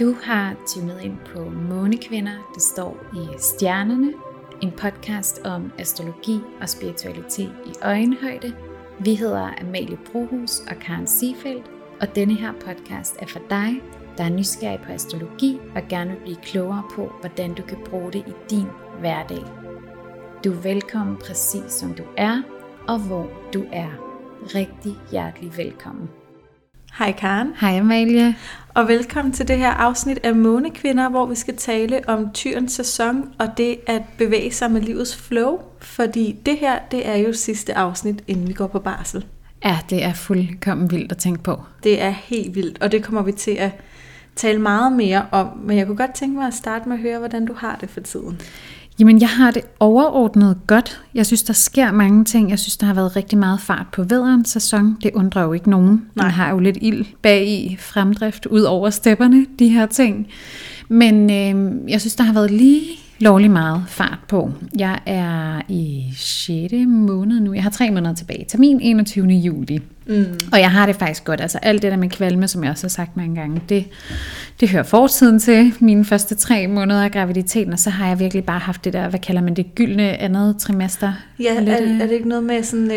Du har tunet ind på Månekvinder, der står i stjernerne. En podcast om astrologi og spiritualitet i øjenhøjde. Vi hedder Amalie Brohus og Karen Siefeldt, og denne her podcast er for dig, der er nysgerrig på astrologi og gerne vil blive klogere på, hvordan du kan bruge det i din hverdag. Du er velkommen præcis som du er, og hvor du er. Rigtig hjertelig velkommen. Hej Karen. Hej Amalie. Og velkommen til det her afsnit af Månekvinder, hvor vi skal tale om Tyrens sæson og det at bevæge sig med livets flow. Fordi det her, det er jo sidste afsnit, inden vi går på barsel. Ja, det er fuldkommen vildt at tænke på. Det er helt vildt, og det kommer vi til at tale meget mere om. Men jeg kunne godt tænke mig at starte med at høre, hvordan du har det for tiden. Jamen, jeg har det overordnet godt. Jeg synes, der sker mange ting. Jeg synes, der har været rigtig meget fart på vædderens sæson. Det undrer jo ikke nogen. Man har jo lidt ild bag i fremdrift ud over stepperne, de her ting. Men jeg synes, der har været lige lovlig meget fart på. Jeg er i 6. måned nu. Jeg har 3 måneder tilbage. Termin 21. juli. Og jeg har det faktisk godt. Altså alt det der med kvalme, som jeg også har sagt mange gange, det hører fortiden til. Mine første 3 måneder af graviditeten, og så har jeg virkelig bare haft det der, hvad kalder man det, gyldne andet trimester. Ja, er det ikke noget med sådan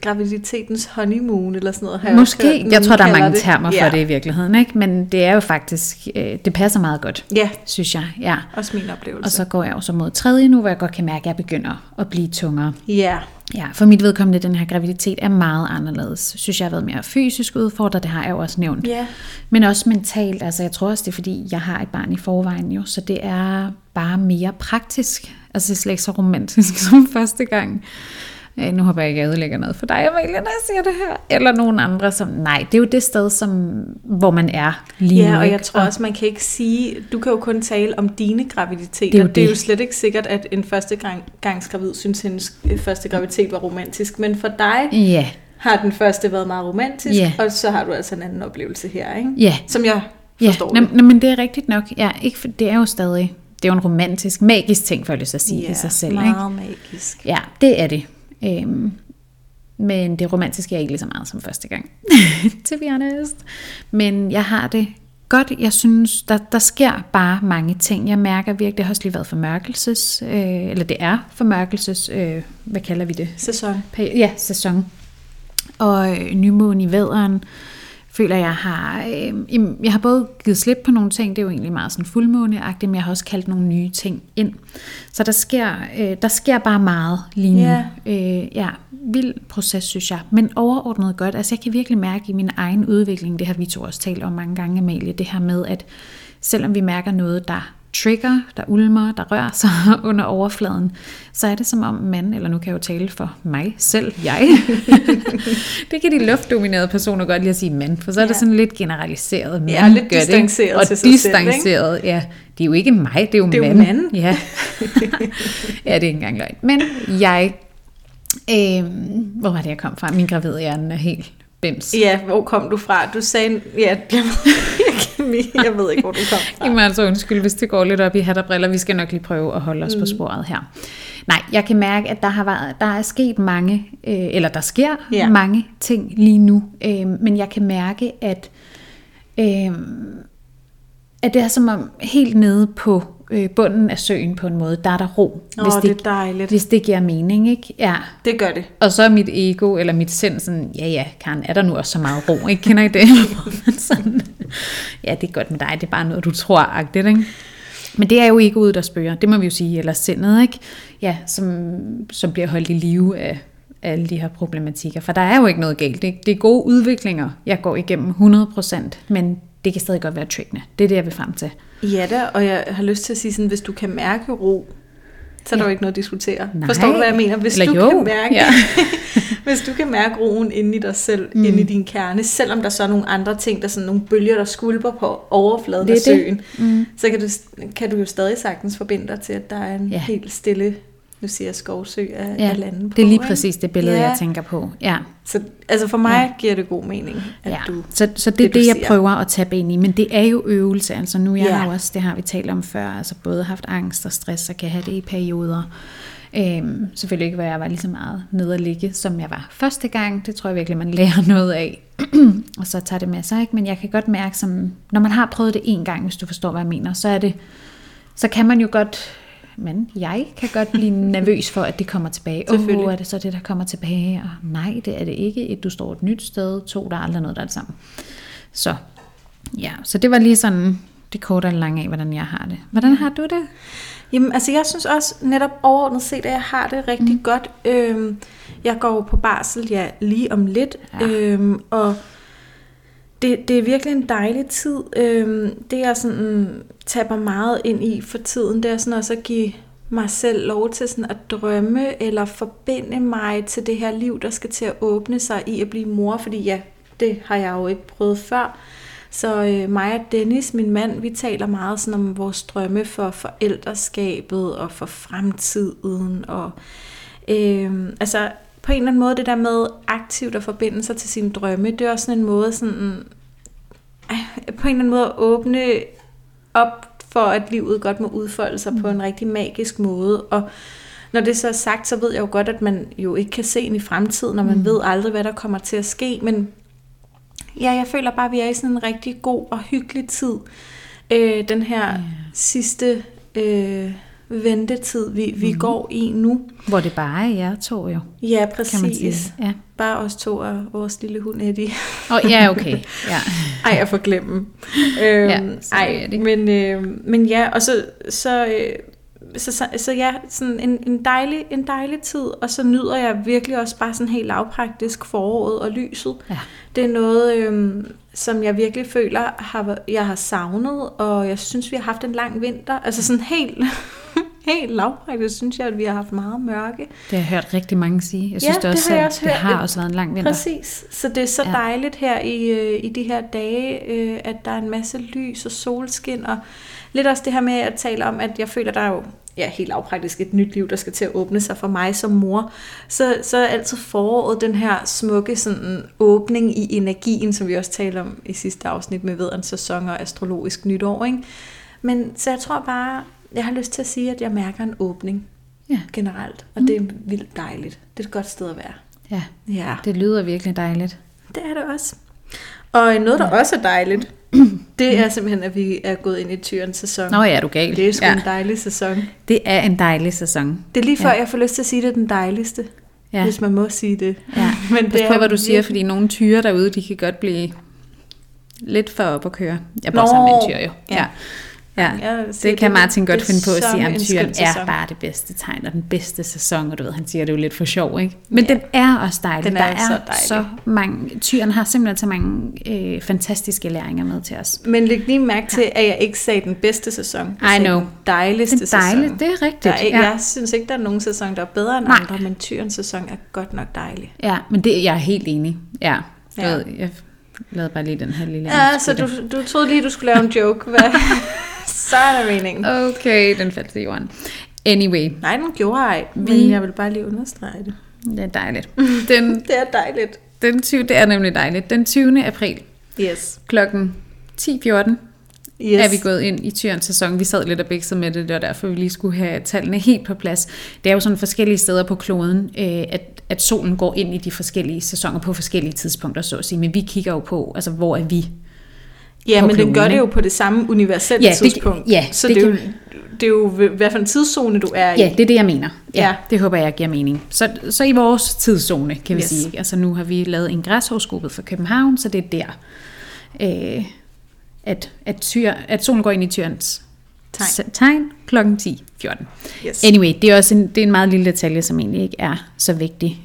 graviditetens honeymoon eller sådan noget? Her måske. Jeg tror, der er mange termer for det i virkeligheden, ikke? Men det er jo faktisk, det passer meget godt, synes jeg. Ja. Også min oplevelse. Og så går jeg jo så mod 3. nu, hvor jeg godt kan mærke, at jeg begynder at blive tungere. Ja. Ja, for mit vedkommende, den her graviditet er meget anderledes. Synes jeg har været mere fysisk udfordret, det har jeg jo også nævnt. Yeah. Men også mentalt, altså jeg tror også det er fordi, jeg har et barn i forvejen jo, så det er bare mere praktisk. Altså det er slet ikke så romantisk som første gang. Nu håber jeg ikke, at jeg ødelægger noget for dig, Amalie, når jeg siger det her. Eller nogen andre, som nej, det er jo det sted, hvor man er lige nu. Ja, og jeg tror også, man kan ikke sige, du kan jo kun tale om dine graviditeter. Det er jo slet ikke sikkert, at en førstegangsgravid synes, hendes første graviditet var romantisk. Men for dig har den første været meget romantisk, og så har du altså en anden oplevelse her, ikke? Yeah. Som jeg forstår det. Men det er rigtigt nok. Ja, ikke for, det er jo stadig, det er jo en romantisk, magisk ting, for jeg lyst at sige i sig selv. Ja, meget magisk. Ja, det er det. Men det romantiske er ikke lige så meget som første gang, to be honest. Men jeg har det godt. Jeg synes, der sker bare mange ting. Jeg mærker virkelig, det har også lige været formørkelses, hvad kalder vi det? Sæson. Ja, sæson. Og nymånen i vædderen. Føler jeg jeg har både givet slip på nogle ting, det er jo egentlig meget sådan fuldmåneagtigt, men jeg har også kaldt nogle nye ting ind. Så der sker bare meget lige nu. Yeah. Vild proces, synes jeg, men overordnet godt. Altså jeg kan virkelig mærke i min egen udvikling, det har vi to også talt om mange gange, Amalie, det her med, at selvom vi mærker noget, der trigger, der ulmer, der rører sig under overfladen, så er det som om eller nu kan jeg jo tale for mig selv, det kan de luftdominerede personer godt lide at sige mand, for så er det sådan lidt generaliseret, ja, lidt gør distanceret det, og til sig distanceret, selv, ja, det er jo ikke mig, det er jo mand. Det er jo mand. Ja. Ja, det er ikke engang løgn. Men jeg, hvor var det, jeg kom fra? Min gravide hjerne er helt bims. Ja, hvor kom du fra? Du sagde, jeg ved ikke, hvor du kom fra. Jamen altså undskyld, hvis det går lidt op i hat og briller. Vi skal nok lige prøve at holde os på sporet her. Nej, jeg kan mærke, at der sker mange ting lige nu. Men jeg kan mærke, at det er som om helt nede på bunden af søen på en måde, der er der ro. Hvis det er dejligt. Hvis det giver mening, ikke? Ja. Det gør det. Og så er mit ego, eller mit sind sådan, Karen, er der nu også så meget ro, ikke? Kender I det? Sådan, ja, det er godt med dig, det er bare noget, du tror-agtigt, ikke? Men det er jo egoet, der spørger, det må vi jo sige, eller sindet, ikke? Ja, som bliver holdt i live af alle de her problematikker, for der er jo ikke noget galt, ikke? Det er gode udviklinger, jeg går igennem 100%, men det kan stadig godt være triggende. Det er det, jeg vil frem til. Ja da, og jeg har lyst til at sige sådan, hvis du kan mærke ro, så er der jo ikke noget at diskutere. Nej. Forstår du, hvad jeg mener? Hvis du kan mærke roen inde i dig selv, inde i din kerne, selvom der så er nogle andre ting, der sådan nogle bølger, der skulper på overfladen af søen, så kan du jo stadig sagtens forbinde dig til, at der er en helt stille, nu siger jeg skovsø af landen på. Det er lige præcis det billede, jeg tænker på. Ja. Så altså for mig giver det god mening, at du... Så det er det, jeg prøver at tabe ind i. Men det er jo øvelse. Altså nu jeg har også, det har vi talt om før, altså både haft angst og stress, og kan have det i perioder. Selvfølgelig ikke, hvor jeg var lige så meget nede at ligge, som jeg var første gang. Det tror jeg virkelig, man lærer noget af. Og så tager det med sig, ikke? Men jeg kan godt mærke, som, når man har prøvet det en gang, hvis du forstår, hvad jeg mener, så er det, så kan man jo godt, men jeg kan godt blive nervøs for, at det kommer tilbage. Er det så det, der kommer tilbage? Og nej, det er det ikke. Et, du står et nyt sted. To, der er aldrig noget, der er det samme. Så ja, så det var lige sådan det korte og lange af, hvordan jeg har det. Hvordan har du det? Jamen, altså jeg synes også netop overordnet set, at jeg har det rigtig godt. Jeg går på barsel lige om lidt, og det er virkelig en dejlig tid. Det jeg sådan taber meget ind i for tiden, det er sådan også at give mig selv lov til sådan at drømme, eller forbinde mig til det her liv, der skal til at åbne sig i at blive mor, fordi ja, det har jeg jo ikke prøvet før. Så mig og Dennis, min mand, vi taler meget sådan om vores drømme for forældreskabet og for fremtiden. Og altså på en eller anden måde, det der med aktivt at forbinde sig til sine drømme, det er også sådan en måde sådan, på en eller anden måde at åbne op for, at livet godt må udfolde sig på en rigtig magisk måde. Og når det så er sagt, så ved jeg jo godt, at man jo ikke kan se ind i fremtiden, og man ved aldrig, hvad der kommer til at ske, men ja, jeg føler bare, at vi er i sådan en rigtig god og hyggelig tid. Den her sidste ventetid, vi går i nu. Hvor det bare er jer to jo. Ja, præcis. Ja. Bare os to og vores lille hund Eddie. Ja, okay. Ja. Ej, jeg får glemme. Men ja, og så ja, sådan en dejlig tid, og så nyder jeg virkelig også bare sådan helt lavpraktisk foråret og lyset. Ja. Det er noget, som jeg virkelig føler, jeg har savnet, og jeg synes, vi har haft en lang vinter. Altså sådan helt lavpraktisk synes jeg, at vi har haft meget mørke. Det har jeg hørt rigtig mange sige. Jeg synes det har også været en lang vinter. Præcis, så det er så dejligt her i de her dage, at der er en masse lys og solskin, og lidt også det her med at tale om, at jeg føler, der er jo helt lavpraktisk et nyt liv, der skal til at åbne sig for mig som mor. Så er altid foråret den her smukke sådan, åbning i energien, som vi også talte om i sidste afsnit med Tyrens sæson og astrologisk nytår. Ikke? Men så jeg tror bare, jeg har lyst til at sige, at jeg mærker en åbning generelt. Og det er vildt dejligt. Det er et godt sted at være. Ja, ja. Det lyder virkelig dejligt. Det er det også. Og noget, der også er dejligt, det er simpelthen, at vi er gået ind i Tyrens sæson. Nå ja, du galt. Det er sgu en dejlig sæson. Det er en dejlig sæson. Det er lige før, jeg får lyst til at sige, det er den dejligste. Ja. Hvis man må sige det. Ja. Men det er, hvad du siger, fordi nogle tyre derude, de kan godt blive lidt for op at køre. Jeg bor sammen med en tyre jo. Ja. Ja, det kan Martin godt finde på at sige, at Tyren er bare det bedste tegn og den bedste sæson, og du ved, han siger det jo lidt for sjov, ikke? Men den er også dejlig. Den er så dejlig. Så mange, Tyren har simpelthen så mange fantastiske læringer med til os. Men læg lige mærke til, at jeg ikke sagde den bedste sæson. Jeg sagde den dejligste sæson. Det er rigtigt. Jeg synes ikke, der er nogen sæson, der er bedre end andre, men Tyrens sæson er godt nok dejlig. Ja, men det, jeg er helt enig. Ja, jeg lavede bare lige den her lille... Ja, så du troede lige, du skulle lave en joke, hvad... Så er der meningen. Okay, den faldt til jorden. Anyway. Nej, den gjorde ej, men jeg vil bare lige understrege det. Det er dejligt. Det er dejligt. Det er nemlig dejligt. Den 20. april. Yes. Klokken 10:14 er vi gået ind i Tyrens sæson. Vi sad lidt og bæksede med det, og derfor vi lige skulle have tallene helt på plads. Det er jo sådan forskellige steder på kloden, at solen går ind i de forskellige sæsoner på forskellige tidspunkter, så at sige. Men vi kigger jo på, altså hvor er vi? Ja, men kloden, den gør det jo på det samme universelle tidspunkt. Så det er jo hvad for en tidszone du er i. Ja, det er det, jeg mener. Ja. Det håber jeg giver mening. Så i vores tidszone, kan vi sige. Altså nu har vi lavet en græshoroskop for København, så det er der, at solen går ind i Tyrens tegn klokken 10:14. Yes. Anyway, det er også det er en meget lille detalje, som egentlig ikke er så vigtig.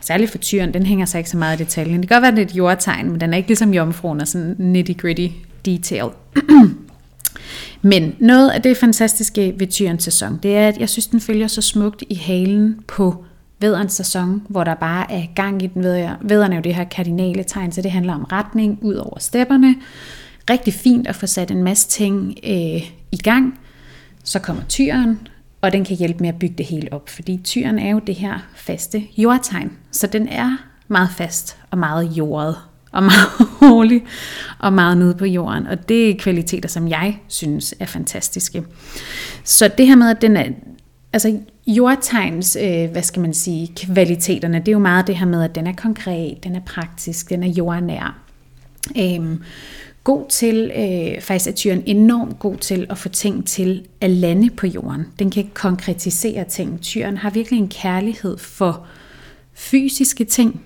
Særligt for Tyren, den hænger sig ikke så meget i detaljen. Det kan godt være, det er et jordtegn, men den er ikke ligesom jomfruen og sådan nitty-gritty detail. Men noget af det fantastiske ved Tyrens sæson, det er, at jeg synes, den følger så smukt i halen på vædderens sæson, hvor der bare er gang i den. Vædderen er jo det her kardinale tegn, så det handler om retning ud over stepperne. Rigtig fint at få sat en masse ting i gang. Så kommer Tyren, og den kan hjælpe med at bygge det hele op, fordi Tyren er jo det her faste jordtegn, så den er meget fast og meget jordet og meget rolig og meget nede på jorden, og det er kvaliteter, som jeg synes er fantastiske. Så det her med, at den er altså jordtegns, hvad skal man sige, kvaliteterne, det er jo meget det her med, at den er konkret, den er praktisk, den er jordnær. God til, faktisk er tyren enormt god til at få ting til at lande på jorden. Den kan konkretisere ting. Tyren har virkelig en kærlighed for fysiske ting,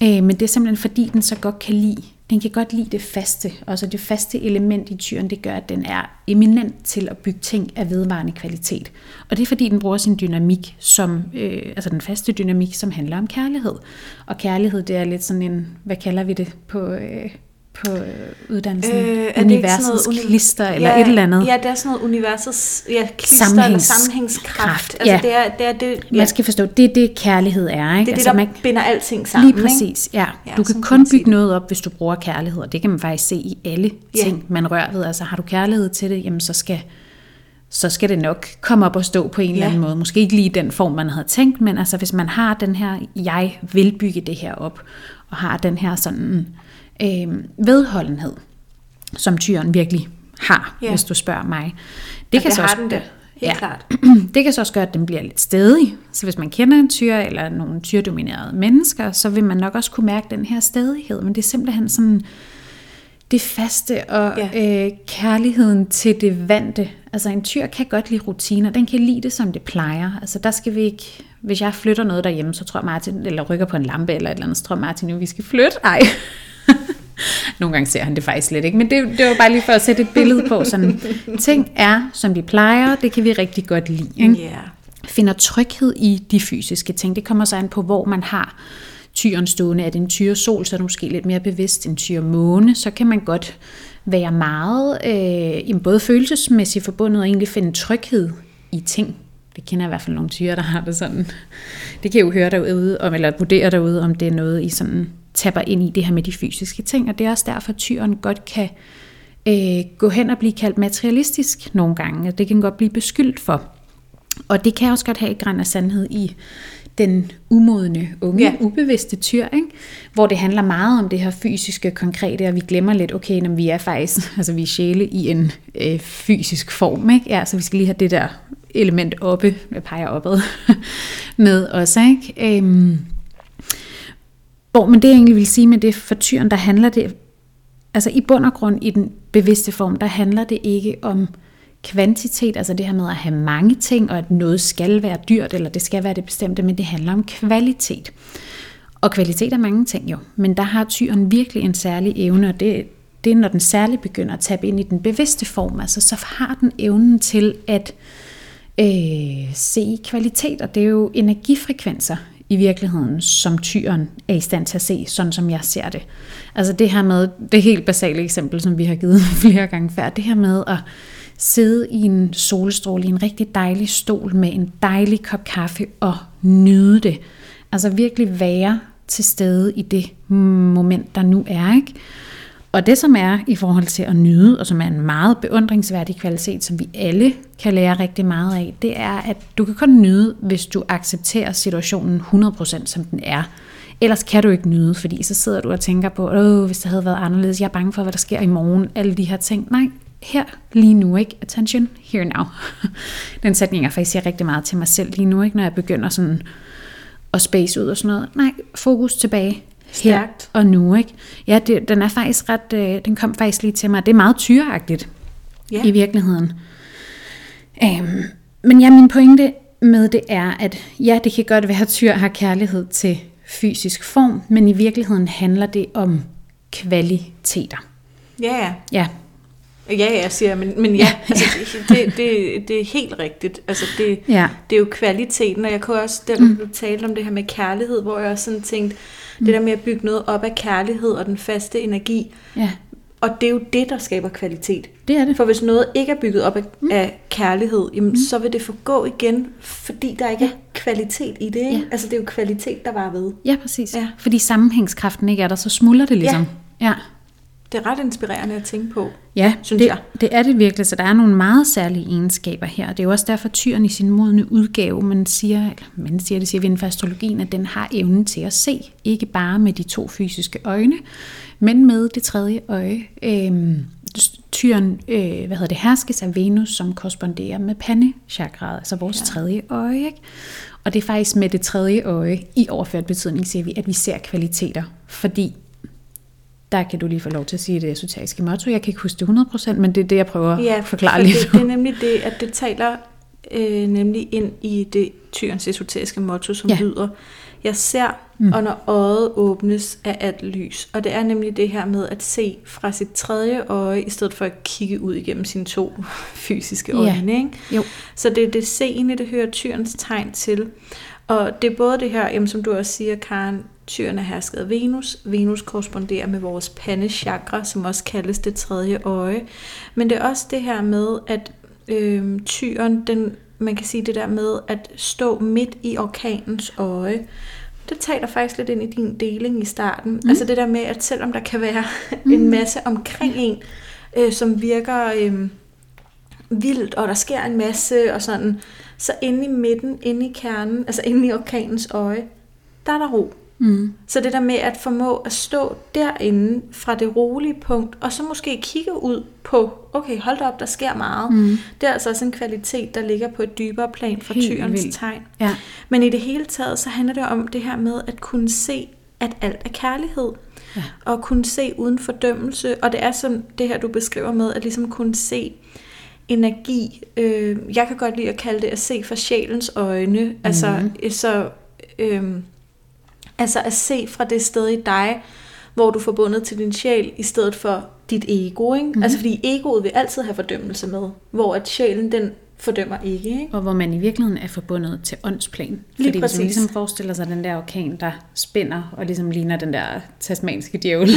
men det er simpelthen fordi, den så godt kan lide. Den kan godt lide det faste, og så det faste element i tyren, det gør, at den er eminent til at bygge ting af vedvarende kvalitet. Og det er fordi, den bruger sin dynamik, som, altså den faste dynamik, som handler om kærlighed. Og kærlighed, det er lidt sådan en, hvad kalder vi det på uddannelsen? Universets klister, eller ja, et eller andet. Ja, det er sådan noget universets klister, sammenhængskraft. Altså, ja. det er det, ja. Man skal forstå, det er det, kærlighed er. Ikke? Det er altså, det, der man binder alting sammen. Lige præcis, ja. Du kan kun bygge noget op, hvis du bruger kærlighed, og det kan man faktisk se i alle ting, man rører ved. Altså, har du kærlighed til det, jamen, så skal det nok komme op og stå på en eller anden måde. Måske ikke lige den form, man havde tænkt, men altså, hvis man har den her, jeg vil bygge det her op, og har den her sådan vedholdenhed, som tyren virkelig har, hvis du spørger mig. Det kan så klart. Det kan så også gøre, at den bliver lidt stædig. Så hvis man kender en tyre eller nogle tyrdominerede mennesker, så vil man nok også kunne mærke den her stædighed. Men det er simpelthen sådan det faste og kærligheden til det vante. Altså en tyr kan godt lide rutiner. Den kan lide det, som det plejer. Altså der skal vi ikke. Hvis jeg flytter noget derhjemme, så tror Martin, eller rykker på en lampe eller et eller andet, så tror Martin, at vi skal flytte. Nej. Nogle gange ser han det faktisk slet ikke, men det var bare lige for at sætte et billede på. Sådan, ting er, som de plejer, det kan vi rigtig godt lide. Ikke? Yeah. Finder tryghed i de fysiske ting. Det kommer så an på, hvor man har tyren stående. Er det en tyresol, så er det måske lidt mere bevidst. En tyremåne, så kan man godt være meget både følelsesmæssigt forbundet og egentlig finde tryghed i ting. Det kender i hvert fald nogle tyre, der har det sådan. Det kan jo høre derude, eller vurdere derude, om det er noget, I sådan tapper ind i det her med de fysiske ting. Og det er også derfor, at tyren godt kan gå hen og blive kaldt materialistisk nogle gange. Det kan godt blive beskyldt for. Og det kan også godt have et gran af sandhed i den umodne unge, ubevidste tyr, ikke? Hvor det handler meget om det her fysiske, konkrete, og vi glemmer lidt, okay, når vi er faktisk, altså vi er sjæle i en fysisk form, ikke? Ja, så vi skal lige have det der element oppe, jeg peger opad, med os, ikke? Men det jeg egentlig vil sige med det for tyren, der handler det, altså i bund og grund i den bevidste form, der handler det ikke om kvantitet, altså det her med at have mange ting, og at noget skal være dyrt, eller det skal være det bestemte, men det handler om kvalitet. Og kvalitet er mange ting jo, men der har tyren virkelig en særlig evne, og det er, når den særligt begynder at tabe ind i den bevidste form, altså så har den evnen til at se kvalitet, og det er jo energifrekvenser i virkeligheden, som tyren er i stand til at se, sådan som jeg ser det. Altså det her med, det helt basale eksempel, som vi har givet flere gange før, det her med at sidde i en solstråle, i en rigtig dejlig stol med en dejlig kop kaffe og nyde det. Altså virkelig være til stede i det moment, der nu er, ikke? Og det som er i forhold til at nyde, og som er en meget beundringsværdig kvalitet, som vi alle kan lære rigtig meget af, det er, at du kan kun nyde, hvis du accepterer situationen 100% som den er. Ellers kan du ikke nyde, fordi så sidder du og tænker på, hvis det havde været anderledes, jeg er bange for, hvad der sker i morgen, alle de her ting. Nej, her lige nu, ikke? Attention, here now. Den sætning jeg faktisk siger rigtig meget til mig selv lige nu, ikke? Når jeg begynder sådan at space ud og sådan noget. Nej, fokus tilbage. Stærkt. Her og nu, ikke? Ja, den er faktisk ret, den kom faktisk lige til mig. Det er meget tyreagtigt i virkeligheden. Men ja, min pointe med det er, at ja, det kan godt være, at tyr har kærlighed til fysisk form, men i virkeligheden handler det om kvaliteter. Ja, siger jeg, men ja, altså, det er helt rigtigt. Altså, det er jo kvaliteten, og jeg kunne også, der du talte om det her med kærlighed, hvor jeg også sådan tænkte, det der med at bygge noget op af kærlighed og den faste energi, og det er jo det, der skaber kvalitet. Det er det. For hvis noget ikke er bygget op af kærlighed, jamen, så vil det forgå igen, fordi der ikke er kvalitet i det. Ikke? Ja. Altså, det er jo kvalitet, der var ved. Ja, præcis. Ja. Fordi sammenhængskraften ikke er der, så smuldrer det ligesom. Ja. Det er ret inspirerende at tænke på, synes jeg. Det er det virkelig, så der er nogle meget særlige egenskaber her. Det er jo også derfor, tyren i sin modne udgave, det siger vi inden for astrologien, at den har evnen til at se. Ikke bare med de 2 fysiske øjne, men med det 3. øje. Tyren herskes af Venus, som korresponderer med pandechakraet, altså vores tredje øje. Ikke? Og det er faktisk med det tredje øje, i overført betydning siger vi, at vi ser kvaliteter. Fordi, der kan du lige få lov til at sige det esoteriske motto, jeg kan ikke huske det 100%, men det er det, jeg prøver at forklare lidt. Det er nemlig det, at det taler nemlig ind i det Tyrens esoteriske motto, som lyder, jeg ser, og når øjet åbnes af alt lys. Og det er nemlig det her med at se fra sit tredje øje, i stedet for at kigge ud igennem sine to fysiske øjne. Ikke? Jo. Så det er det seende, det hører Tyrens tegn til. Og det er både det her, som du også siger, Karen, Tyren er hersket af Venus. Venus korresponderer med vores pandechakra, som også kaldes det tredje øje. Men det er også det her med, at Tyren, man kan sige det der med at stå midt i orkanens øje. Det taler faktisk lidt ind i din deling i starten. Altså det der med, at selvom der kan være en masse omkring en, som virker vildt, og der sker en masse og sådan, så inde i midten, inde i kernen, altså inde i orkanens øje, der er der ro. Så det der med at formå at stå derinde fra det rolige punkt, og så måske kigge ud på, okay, hold da op, der sker meget. Det er altså også en kvalitet, der ligger på et dybere plan fra Tyrens tegn. Ja. Men i det hele taget, så handler det om det her med at kunne se, at alt er kærlighed. Ja. Og kunne se uden fordømmelse. Og det er som det her, du beskriver med, at ligesom kunne se energi. Jeg kan godt lide at kalde det at se fra sjælens øjne. Altså at se fra det sted i dig, hvor du er forbundet til din sjæl, i stedet for dit ego. Ikke? Altså fordi egoet vil altid have fordømmelse med, hvor at sjælen den fordømmer ikke. Ikke? Og hvor man i virkeligheden er forbundet til åndsplan. Fordi hvis man ligesom forestiller sig den der orkan, der spænder og ligesom ligner den der tasmanske djævel,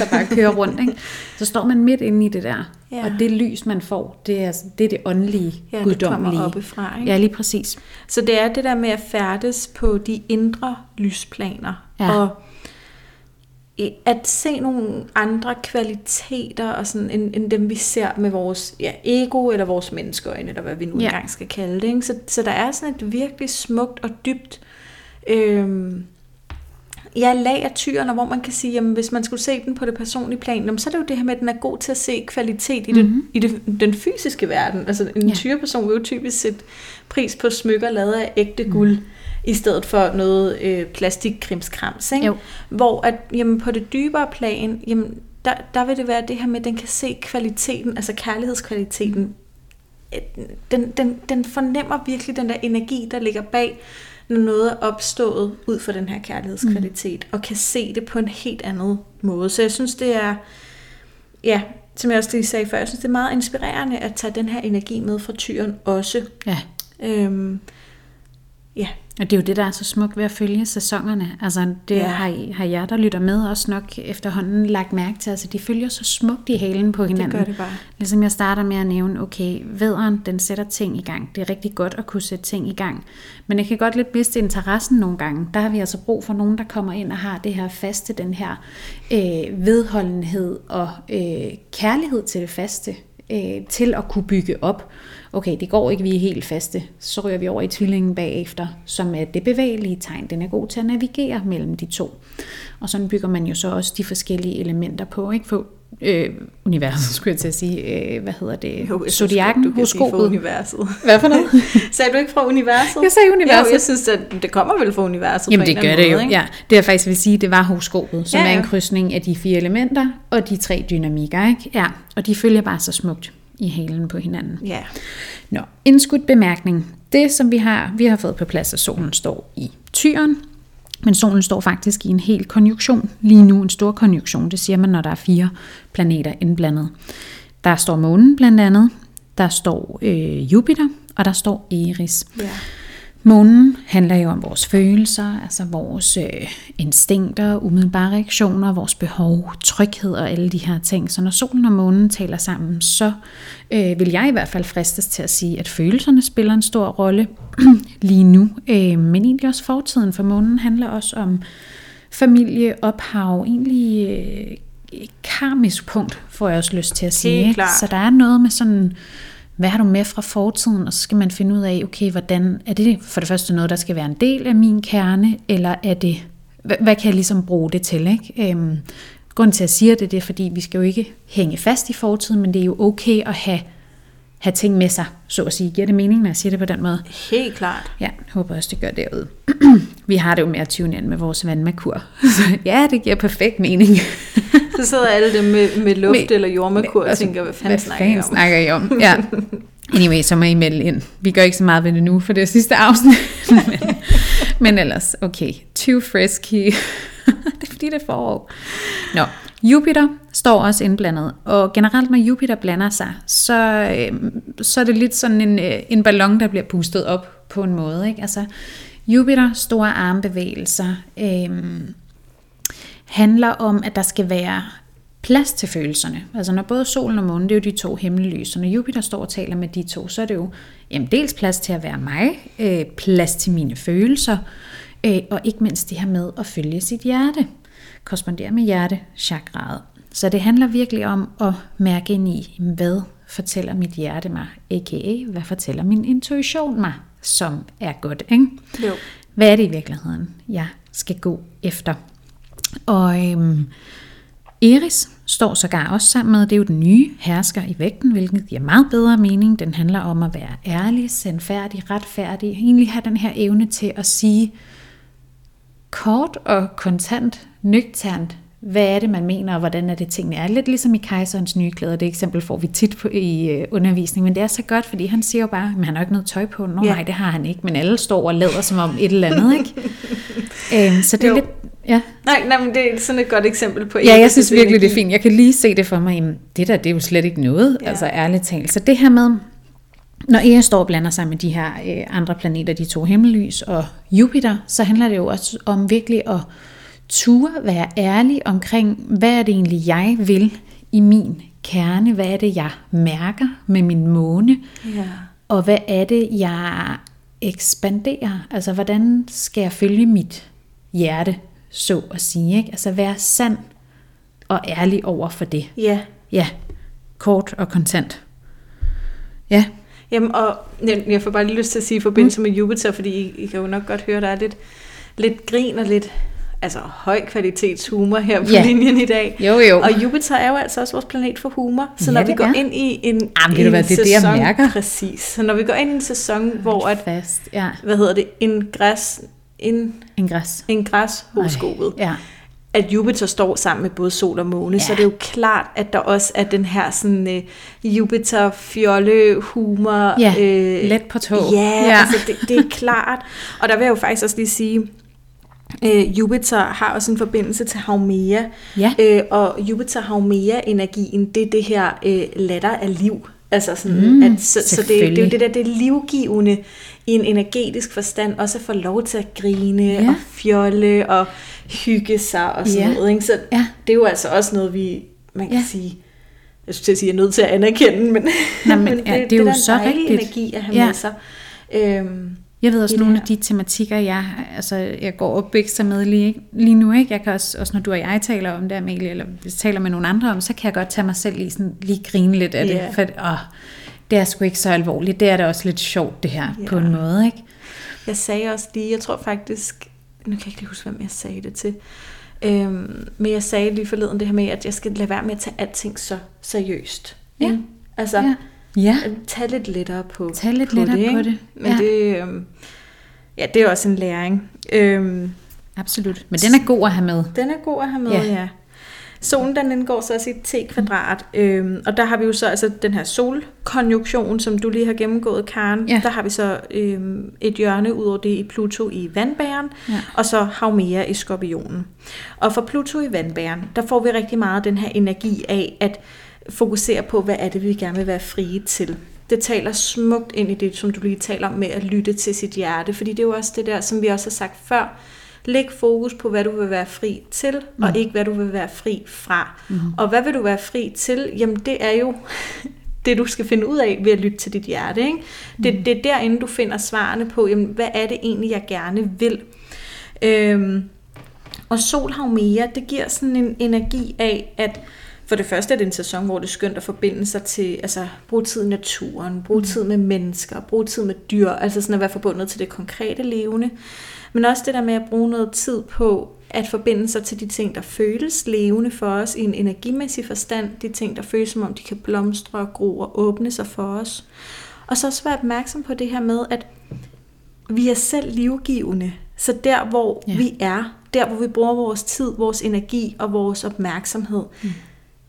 der bare kører rundt. Ikke? Så står man midt inde i det der. Ja. Og det lys, man får, det er det åndelige, guddommelige. Det kommer oppefra, ikke? Ja, lige præcis. Så det er det der med at færdes på de indre lysplaner. Ja. Og at se nogle andre kvaliteter og sådan, end dem vi ser med vores ego eller vores menneskeøjne, eller hvad vi nu engang skal kalde det, ikke? Så der er sådan et virkelig smukt og dybt lag af Tyren, og hvor man kan sige, jamen, hvis man skulle se den på det personlige plan, så er det jo det her med, at den er god til at se kvalitet i, den fysiske verden. Altså en tyreperson vil jo typisk sætte pris på smykker lavet af ægte guld, i stedet for noget plastikkrimskrams, ikke? Hvor at, jamen, på det dybere plan, jamen, der vil det være det her med, at den kan se kvaliteten, altså kærlighedskvaliteten. Den fornemmer virkelig den der energi, der ligger bag, når noget er opstået ud fra den her kærlighedskvalitet, og kan se det på en helt anden måde. Så jeg synes, det er, som jeg også lige sagde før, jeg synes, det er meget inspirerende at tage den her energi med fra Tyren også. Ja. Og det er jo det, der er så smukt ved at følge sæsonerne. Altså det har jeg, der lytter med, også nok efterhånden lagt mærke til. Altså de følger så smukt i halen på hinanden. Det gør det bare. Ligesom jeg starter med at nævne, okay, vædderen, den sætter ting i gang. Det er rigtig godt at kunne sætte ting i gang. Men jeg kan godt lidt miste interessen nogle gange. Der har vi altså brug for nogen, der kommer ind og har det her faste, den her vedholdenhed og kærlighed til det faste. Til at kunne bygge op. Okay, det går ikke, vi er helt faste. Så ryger vi over i tvillingen bagefter, som er det bevægelige tegn. Den er god til at navigere mellem de to. Og sådan bygger man jo så også de forskellige elementer på, ikke? For universet, skulle jeg til at sige. Zodiakken, horoskopet. Hvad for noget? Sagde du ikke fra universet? Jeg sagde universet. Jo, jeg synes, at det kommer vel fra universet. Jamen, det gør det jo, ja. Det jeg faktisk vil sige, det var horoskopet, som er en krydsning af de 4 elementer og de 3 dynamikker, ikke? Ja, og de følger bare så smukt i halen på hinanden. Ja. Nå, indskudt bemærkning. Det, som vi har fået på plads, at solen står i Tyren. Men solen står faktisk i en hel konjunktion. Lige nu en stor konjunktion, det siger man, når der er 4 planeter indblandet. Der står månen blandt andet, der står Jupiter, og der står Eris. Ja. Månen handler jo om vores følelser, altså vores instinkter, umiddelbare reaktioner, vores behov, tryghed og alle de her ting. Så når solen og månen taler sammen, så vil jeg i hvert fald fristes til at sige, at følelserne spiller en stor rolle lige nu. Men egentlig også fortiden, for månen handler også om familie, ophav, egentlig karmisk punkt, får jeg også lyst til at sige. Så der er noget med sådan... Hvad har du med fra fortiden? Og så skal man finde ud af, okay, hvordan er det for det første noget, der skal være en del af min kerne, eller er det, hvad kan jeg ligesom bruge det til? Ikke? Grunden til, at jeg siger det, det er, fordi vi skal jo ikke hænge fast i fortiden, men det er jo okay at have ting med sig, så at sige. Giver det mening, når jeg siger det på den måde? Helt klart. Ja, håber også, det gør derude. Vi har det jo med at tune ind med vores vandmakur. Så ja, det giver perfekt mening. Så sidder alle det med luft eller jordmakur og tænker, hvad fanden snakker I om? Ja. Anyway, så må I melde ind. Vi gør ikke så meget ved det nu, for det er sidste afsnit. Men ellers, okay. Too frisky. Det er fordi, det er forår. Nå, Jupiter står også indblandet. Og generelt, når Jupiter blander sig, så er det lidt sådan en ballon, der bliver pustet op på en måde. Ikke? Altså, Jupiter, store armbevægelser, handler om, at der skal være plads til følelserne. Altså når både solen og månen, det er jo de to himmellyse. Så når Jupiter står og taler med de to, så er det jo dels plads til at være mig, plads til mine følelser, og ikke mindst det her med at følge sit hjerte. Korrespondere med hjertechakraet. Så det handler virkelig om at mærke ind i, hvad fortæller mit hjerte mig, a.k.a. hvad fortæller min intuition mig, som er godt, ikke? Jo. Hvad er det i virkeligheden, jeg skal gå efter? Og Eris står sågar også sammen med, det er jo den nye hersker i vægten, hvilket giver meget bedre mening. Den handler om at være ærlig, sandfærdig, retfærdig, egentlig have den her evne til at sige kort og kontant, nøgternt, hvad er det, man mener, og hvordan er det, tingene er. Lidt ligesom i Kejserens nye klæder, det eksempel får vi tit på i undervisning, men det er så godt, fordi han siger jo bare, at han har ikke noget tøj på. Nå, nej, det har han ikke, men alle står og lader som om et eller andet, ikke? Så det er lidt... Ja. Nej, men det er sådan et godt eksempel på... Ja, jeg synes virkelig, det er fint. Jeg kan lige se det for mig. Jamen, det der, det er jo slet ikke noget, altså ærligt talt. Så det her med, når Eris står og blander sig med de her andre planeter, de to himmellys og Jupiter, så handler det jo også om virkelig at ture, være ærlig omkring, hvad er det egentlig, jeg vil i min kerne? Hvad er det, jeg mærker med min måne? Ja. Og hvad er det, jeg ekspanderer? Altså, hvordan skal jeg følge mit hjerte? Så at sige, ikke? Altså være sand og ærlig over for det. Ja. Ja, kort og kontant. Ja. Jamen, og jeg får bare lige lyst til at sige i forbindelse med Jupiter, fordi I kan jo nok godt høre, der er lidt grin og lidt altså høj kvalitets humor her på linjen i dag. Jo. Og Jupiter er jo altså også vores planet for humor. Så når vi går ind i en sæson, præcis. Så når vi går ind i en sæson, hvor at, hvad hedder det, en græs hovedskobet, at Jupiter står sammen med både sol og måne, så det er jo klart, at der også er den her sådan Jupiter-fjolle-humor. Ja, let på tå. Ja, altså det er klart. Og der vil jeg jo faktisk også lige sige, Jupiter har også en forbindelse til Haumea, og Jupiter-Haumea-energien, det er det her latter af liv. Altså sådan, så det er jo det der, det er livgivende i en energetisk forstand, også at få lov til at grine og fjolle og hygge sig og sådan noget. Ikke? Så det er jo altså også noget, man kan sige, jeg skulle til at sige, jeg er nødt til at anerkende, men, men det er jo der så rigtigt. Energi at have med sig. Jeg ved også nogle af de tematikker, jeg går og bækser med lige nu. Ikke? Jeg kan også, når du og jeg taler om det, Amalie, eller hvis jeg taler med nogle andre om, så kan jeg godt tage mig selv i sådan, lige grine lidt af det. For, det er sgu ikke så alvorligt. Det er da også lidt sjovt, det her, på en måde. Ikke? Jeg sagde også lige, jeg tror faktisk, nu kan jeg ikke lige huske, hvem jeg sagde det til, men jeg sagde lige forleden det her med, at jeg skal lade være med at tage alting så seriøst. Ja. Mm. Altså... Ja. Ja. Tag lidt lettere på det. Men det, det er også en læring. Absolut. Men den er god at have med. Ja. Solen, den indgår så også i T-kvadrat. Og der har vi jo så altså den her solkonjunktion, som du lige har gennemgået, Karen. Ja. Der har vi så et hjørne ud over det i Pluto i vandbæren, og så Haumea i skorpionen. Og for Pluto i vandbæren, der får vi rigtig meget den her energi af, at fokusere på, hvad er det, vi gerne vil være frie til. Det taler smukt ind i det, som du lige taler om med at lytte til sit hjerte, fordi det er jo også det der, som vi også har sagt før. Læg fokus på, hvad du vil være fri til, og ikke hvad du vil være fri fra. Og hvad vil du være fri til? Jamen det er jo det, du skal finde ud af ved at lytte til dit hjerte. Ikke? Det er derinde, du finder svarene på, jamen, hvad er det egentlig, jeg gerne vil. Og sol Haumea, det giver sådan en energi af, at for det første er det en sæson, hvor det er skønt at forbinde sig til, altså bruge tid i naturen, bruge tid med mennesker, bruge tid med dyr, altså sådan at være forbundet til det konkrete levende. Men også det der med at bruge noget tid på at forbinde sig til de ting, der føles levende for os i en energimæssig forstand, de ting, der føles som om de kan blomstre og gro og åbne sig for os. Og så være opmærksom på det her med, at vi er selv livgivende, så der hvor vi er, der hvor vi bruger vores tid, vores energi og vores opmærksomhed,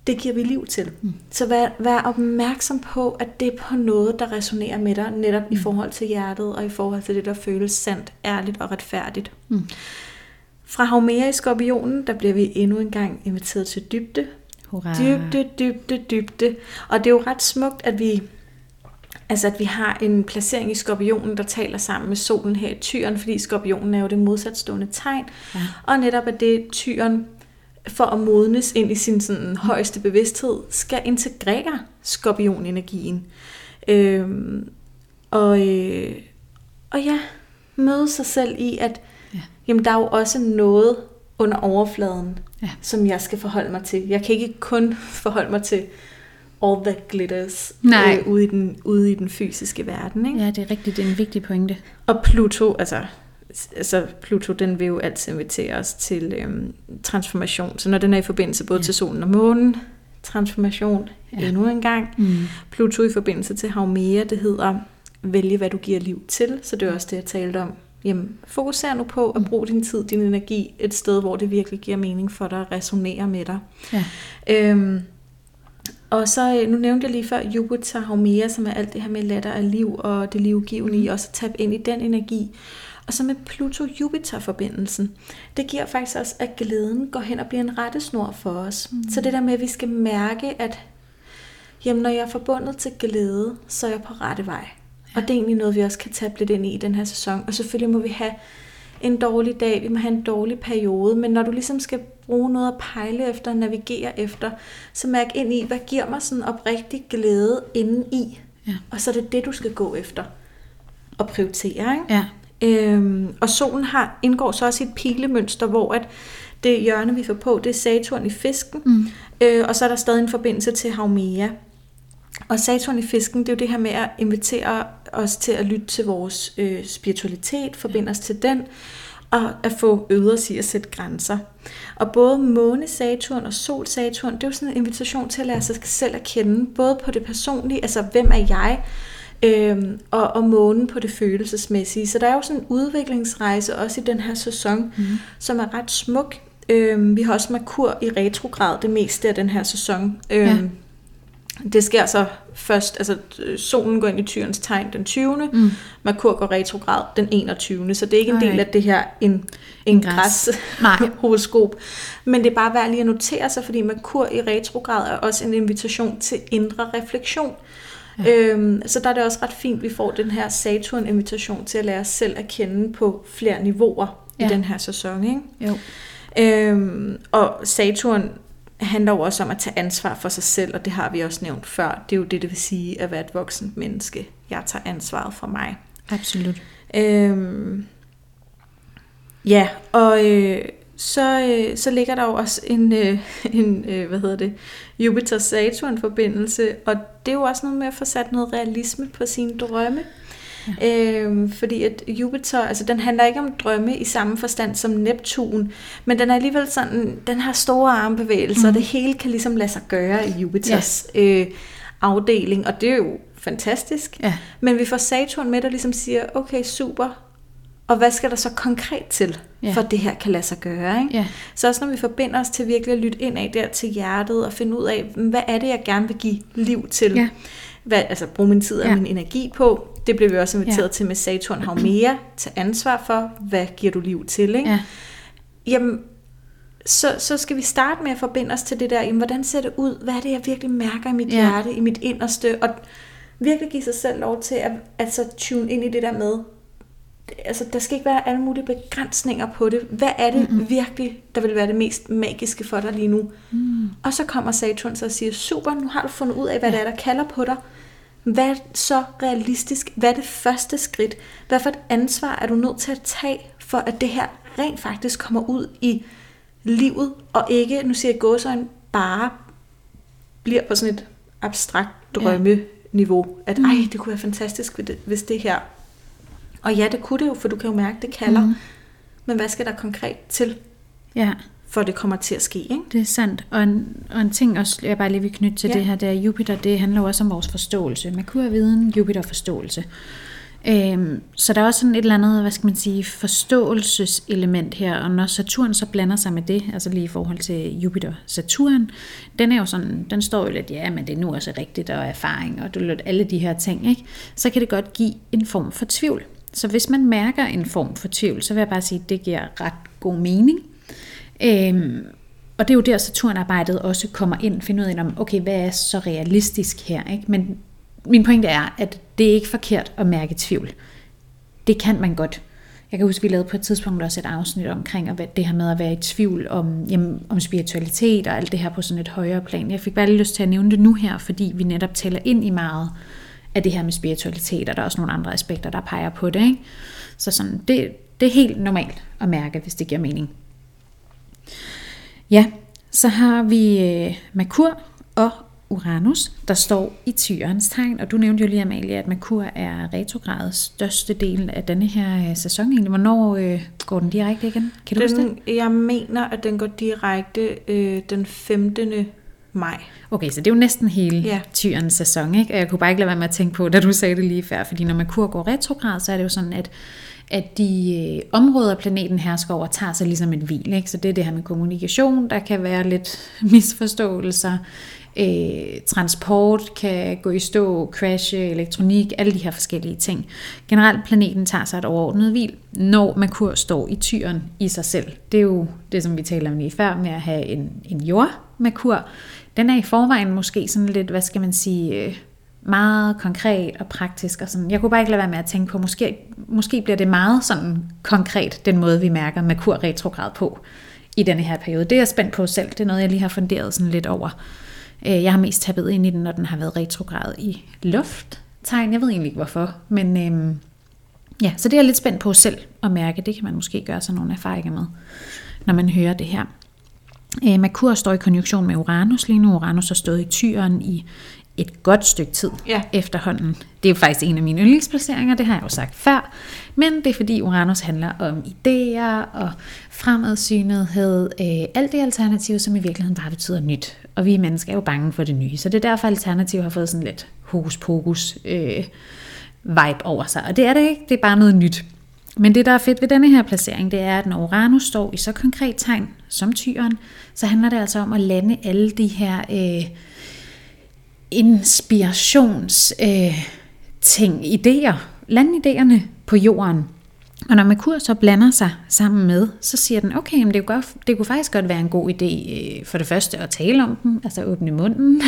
det giver vi liv til. Så vær opmærksom på, at det er på noget, der resonerer med dig, netop i forhold til hjertet og i forhold til det, der føles sandt, ærligt og retfærdigt. Fra Haumea i Skorpionen, der bliver vi endnu en gang inviteret til dybde. Hurra. Dybde. Og det er jo ret smukt, at vi... Altså at vi har en placering i Skorpionen, der taler sammen med solen her i Tyren, fordi Skorpionen er jo det modsatstående tegn. Ja. Og netop at det Tyren, for at modnes ind i sin sådan højeste bevidsthed, skal integrere Skorpionenergien. Møde sig selv i, at jamen, der er jo også noget under overfladen, som jeg skal forholde mig til. Jeg kan ikke kun forholde mig til all that glitters ude i den fysiske verden. Ikke? Ja, det er rigtigt. Det er en vigtig pointe. Og Pluto, altså Pluto, den vil jo altid invitere os til transformation. Så når den er i forbindelse både til solen og månen, transformation endnu en gang. Pluto i forbindelse til Haumea, det hedder vælge, hvad du giver liv til. Så det er også det, jeg talte om. Jamen, fokuser nu på at bruge din tid, din energi et sted, hvor det virkelig giver mening for dig og resonerer med dig. Ja. Og så, nu nævnte jeg lige før, Jupiter Haumea, som er alt det her med latter af liv og det livgivende i, også at tabe ind i den energi. Og så med Pluto-Jupiter-forbindelsen, det giver faktisk også, at glæden går hen og bliver en rettesnor for os. Så det der med, at vi skal mærke, at jamen, når jeg er forbundet til glæde, så er jeg på rette vej. Og det er egentlig noget, vi også kan tabe lidt ind i den her sæson. Og selvfølgelig må vi have en dårlig dag, vi må have en dårlig periode, men når du ligesom skal bruge noget at pejle efter, navigere efter, så mærk ind i, hvad giver mig sådan oprigtig glæde inden i, og så er det det, du skal gå efter og prioritere, ikke? Ja. Og solen indgår så også i et pilemønster, hvor at det hjørne, vi får på, det er Saturn i fisken, og så er der stadig en forbindelse til Haumea. Og Saturn i fisken, det er jo det her med at invitere os til at lytte til vores spiritualitet, forbinde os til den, og at få øget i at sætte grænser. Og både måne Saturn og sol Saturn, det er jo sådan en invitation til at lære sig selv at kende, både på det personlige, altså hvem er jeg, og månen på det følelsesmæssige. Så der er jo sådan en udviklingsrejse også i den her sæson, som er ret smuk. Vi har også Merkur i retrograd det meste af den her sæson. Det sker så først, altså solen går ind i Tyrens tegn den 20. Merkur går retrograd den 21. Så det er ikke en del af det her en græs horoskop. Men det er bare værd lige at notere sig, fordi Merkur i retrograd er også en invitation til indre refleksion. Så der er det også ret fint, at vi får den her Saturn-invitation til at lære os selv at kende på flere niveauer i den her sæson. Ikke? Jo. Og Saturn handler jo også om at tage ansvar for sig selv, og det har vi også nævnt før. Det er jo det vil sige at være et voksent menneske. Jeg tager ansvaret for mig. Absolut. Så ligger der jo også en Jupiter-Saturn-forbindelse, og det er jo også noget med at få sat noget realisme på sine drømme. Fordi at Jupiter, altså den handler ikke om drømme i samme forstand som Neptun, men den er alligevel sådan, den har store armbevægelser, og det hele kan ligesom lade sig gøre i Jupiters afdeling, og det er jo fantastisk. Men vi får Saturn med, der ligesom siger, okay, super, og hvad skal der så konkret til, for det her kan lade sig gøre, ikke? Så også når vi forbinder os til virkelig at lytte ind af der til hjertet og finde ud af, hvad er det, jeg gerne vil give liv til, bruge min tid og min energi på. Det blev vi også inviteret til med Saturn Haumea. Tag ansvar for, hvad giver du liv til, ikke? Jamen, så skal vi starte med at forbinde os til det der, jamen, hvordan ser det ud? Hvad er det, jeg virkelig mærker i mit hjerte, i mit inderste? Og virkelig give sig selv lov til at tune ind i det der med, altså, der skal ikke være alle mulige begrænsninger på det. Hvad er det virkelig, der vil være det mest magiske for dig lige nu? Og så kommer Saturn så og siger, super, nu har du fundet ud af, hvad det er, der kalder på dig. Hvad er så realistisk? Hvad er det første skridt? Hvad for et ansvar er du nødt til at tage, for at det her rent faktisk kommer ud i livet, og ikke, nu siger jeg gåsøjne, bare bliver på sådan et abstrakt drømmeniveau. At det kunne være fantastisk, hvis det her... Og ja, det kunne det jo, for du kan jo mærke, det kalder. Men hvad skal der konkret til? Ja. For det kommer til at ske, ikke? Det er sandt. Og en ting også, jeg bare lige vil knytte til det her, det er Jupiter, det handler også om vores forståelse. Man kunne have viden, Jupiter forståelse. Så der er også sådan et eller andet, hvad skal man sige, forståelseselement her, og når Saturn så blander sig med det, altså lige i forhold til Jupiter, Saturn, den er jo sådan, den står jo lidt, ja, men det er nu også rigtigt, og erfaring, og alle de her ting, ikke? Så kan det godt give en form for tvivl. Så hvis man mærker en form for tvivl, så vil jeg bare sige, at det giver ret god mening. Og det er jo der, Saturn-arbejdet også kommer ind, finder ud af, om, okay, hvad er så realistisk her, ikke? Men min pointe er, at det er ikke forkert at mærke tvivl. Det kan man godt. Jeg kan huske, vi lavede på et tidspunkt også et afsnit omkring det her med at være i tvivl om spiritualitet og alt det her på sådan et højere plan. Jeg fik bare lige lyst til at nævne det nu her, fordi vi netop taler ind i meget af det her med spiritualitet, og der er også nogle andre aspekter, der peger på det, ikke? Så sådan, det er helt normalt at mærke, hvis det giver mening. Ja, så har vi Merkur og Uranus, der står i Tyrens tegn, og du nævnte jo lige, Amalie, at Merkur er retrogradets største del af denne her sæson egentlig. Hvornår går den direkte igen? Kan du huske det? Jeg mener, at den går direkte den 5. maj. Okay, så det er jo næsten hele Tyrens sæson, ikke? Og jeg kunne bare ikke lade være med at tænke på, da du sagde det lige før, fordi når Merkur går retrograd, så er det jo sådan, at de områder, planeten hersker over, tager sig ligesom et hvil, ikke? Så det er det her med kommunikation, der kan være lidt misforståelser, transport kan gå i stå, crashe, elektronik, alle de her forskellige ting. Generelt planeten tager sig et overordnet hvil, når Merkur står i Tyren i sig selv. Det er jo det, som vi taler om lige før, med at have en jord-Merkur. Den er i forvejen måske sådan lidt, hvad skal man sige, meget konkret og praktisk og sådan. Jeg kunne bare ikke lade være med at tænke på, måske bliver det meget sådan konkret, den måde vi mærker Merkur retrograd på i denne her periode. Det er jeg spændt på selv. Det er noget, jeg lige har funderet sådan lidt over. Jeg har mest tappet ind i den, når den har været retrograd i lufttegn. Jeg ved egentlig ikke hvorfor, men ja, så det er jeg lidt spændt på selv at mærke. Det kan man måske gøre sig nogle erfaringer med, når man hører det her. Merkur står i konjunktion med Uranus lige nu. Uranus har stået i Tyren i et godt stykke tid efterhånden. Det er jo faktisk en af mine yndlingsplaceringer, det har jeg jo sagt før, men det er fordi Uranus handler om idéer og fremadsynethed, alt det alternativ, som i virkeligheden bare betyder nyt. Og vi mennesker er jo bange for det nye, så det er derfor alternativ har fået sådan lidt hokus-pokus vibe over sig, og det er det ikke, det er bare noget nyt. Men det, der er fedt ved denne her placering, det er, at når Uranus står i så konkret tegn som Tyren, så handler det altså om at lande alle de her inspirationsting, idéer, landidéerne på jorden. Og når Merkur så blander sig sammen med, så siger den, okay, men det kunne faktisk godt være en god idé for det første at tale om den, altså åbne munden,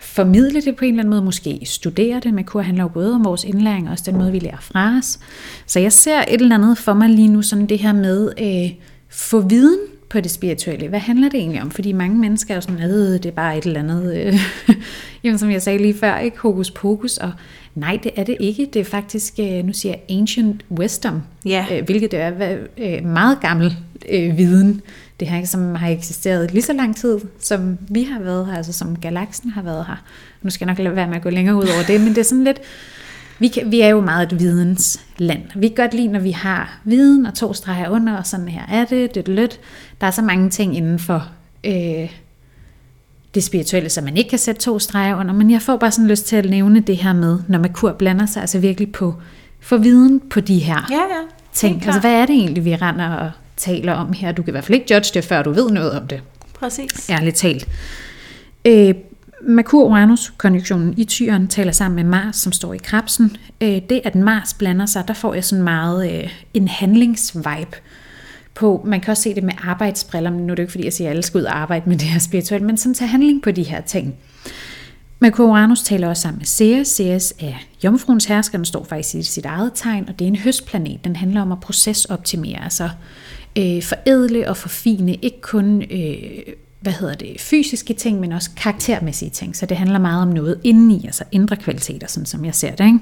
formidle det på en eller anden måde, måske studere det. Merkur handler jo både om vores indlæring og også den måde, vi lærer fra os. Så jeg ser et eller andet for mig lige nu, sådan det her med få viden på det spirituelle. Hvad handler det egentlig om? Fordi mange mennesker er jo sådan, det er bare et eller andet, jamen, som jeg sagde lige før, ikke? Hokus pokus, og nej, det er det ikke. Det er faktisk, nu siger jeg, ancient wisdom, hvilket det er meget gammel viden. Det her, som har eksisteret lige så lang tid, som vi har været her, altså som galaksen har været her. Nu skal jeg nok lade være med at gå længere ud over det, men det er sådan lidt, vi er jo meget et vidensland. Vi kan godt lide, når vi har viden og 2 streger under, og sådan her er det lidt. Der er så mange ting inden for det spirituelle, som man ikke kan sætte 2 streger under, men jeg får bare sådan lyst til at nævne det her med, når Merkur blander sig, altså virkelig på, for viden på de her ting. Altså hvad er det egentlig, vi render og taler om her? Du kan i hvert fald ikke judge det, før du ved noget om det. Præcis. Ærligt talt. Merkur-Uranus-konjunktionen i Tyren taler sammen med Mars, som står i Krebsen. Det, at Mars blander sig, der får jeg sådan meget en handlingsvibe på. Man kan også se det med arbejdsbriller, men nu er det jo ikke, fordi jeg siger, at alle skal ud og arbejde med det her spirituelt, men sådan tage handling på de her ting. Merkur-Uranus taler også sammen med Ceres. Ceres er jomfruens hersker, den står faktisk i sit eget tegn, og det er en høstplanet. Den handler om at procesoptimere, altså forædle og forfine, ikke kun fysiske ting, men også karaktermæssige ting. Så det handler meget om noget indeni, altså indre kvaliteter, sådan som jeg ser det, ikke?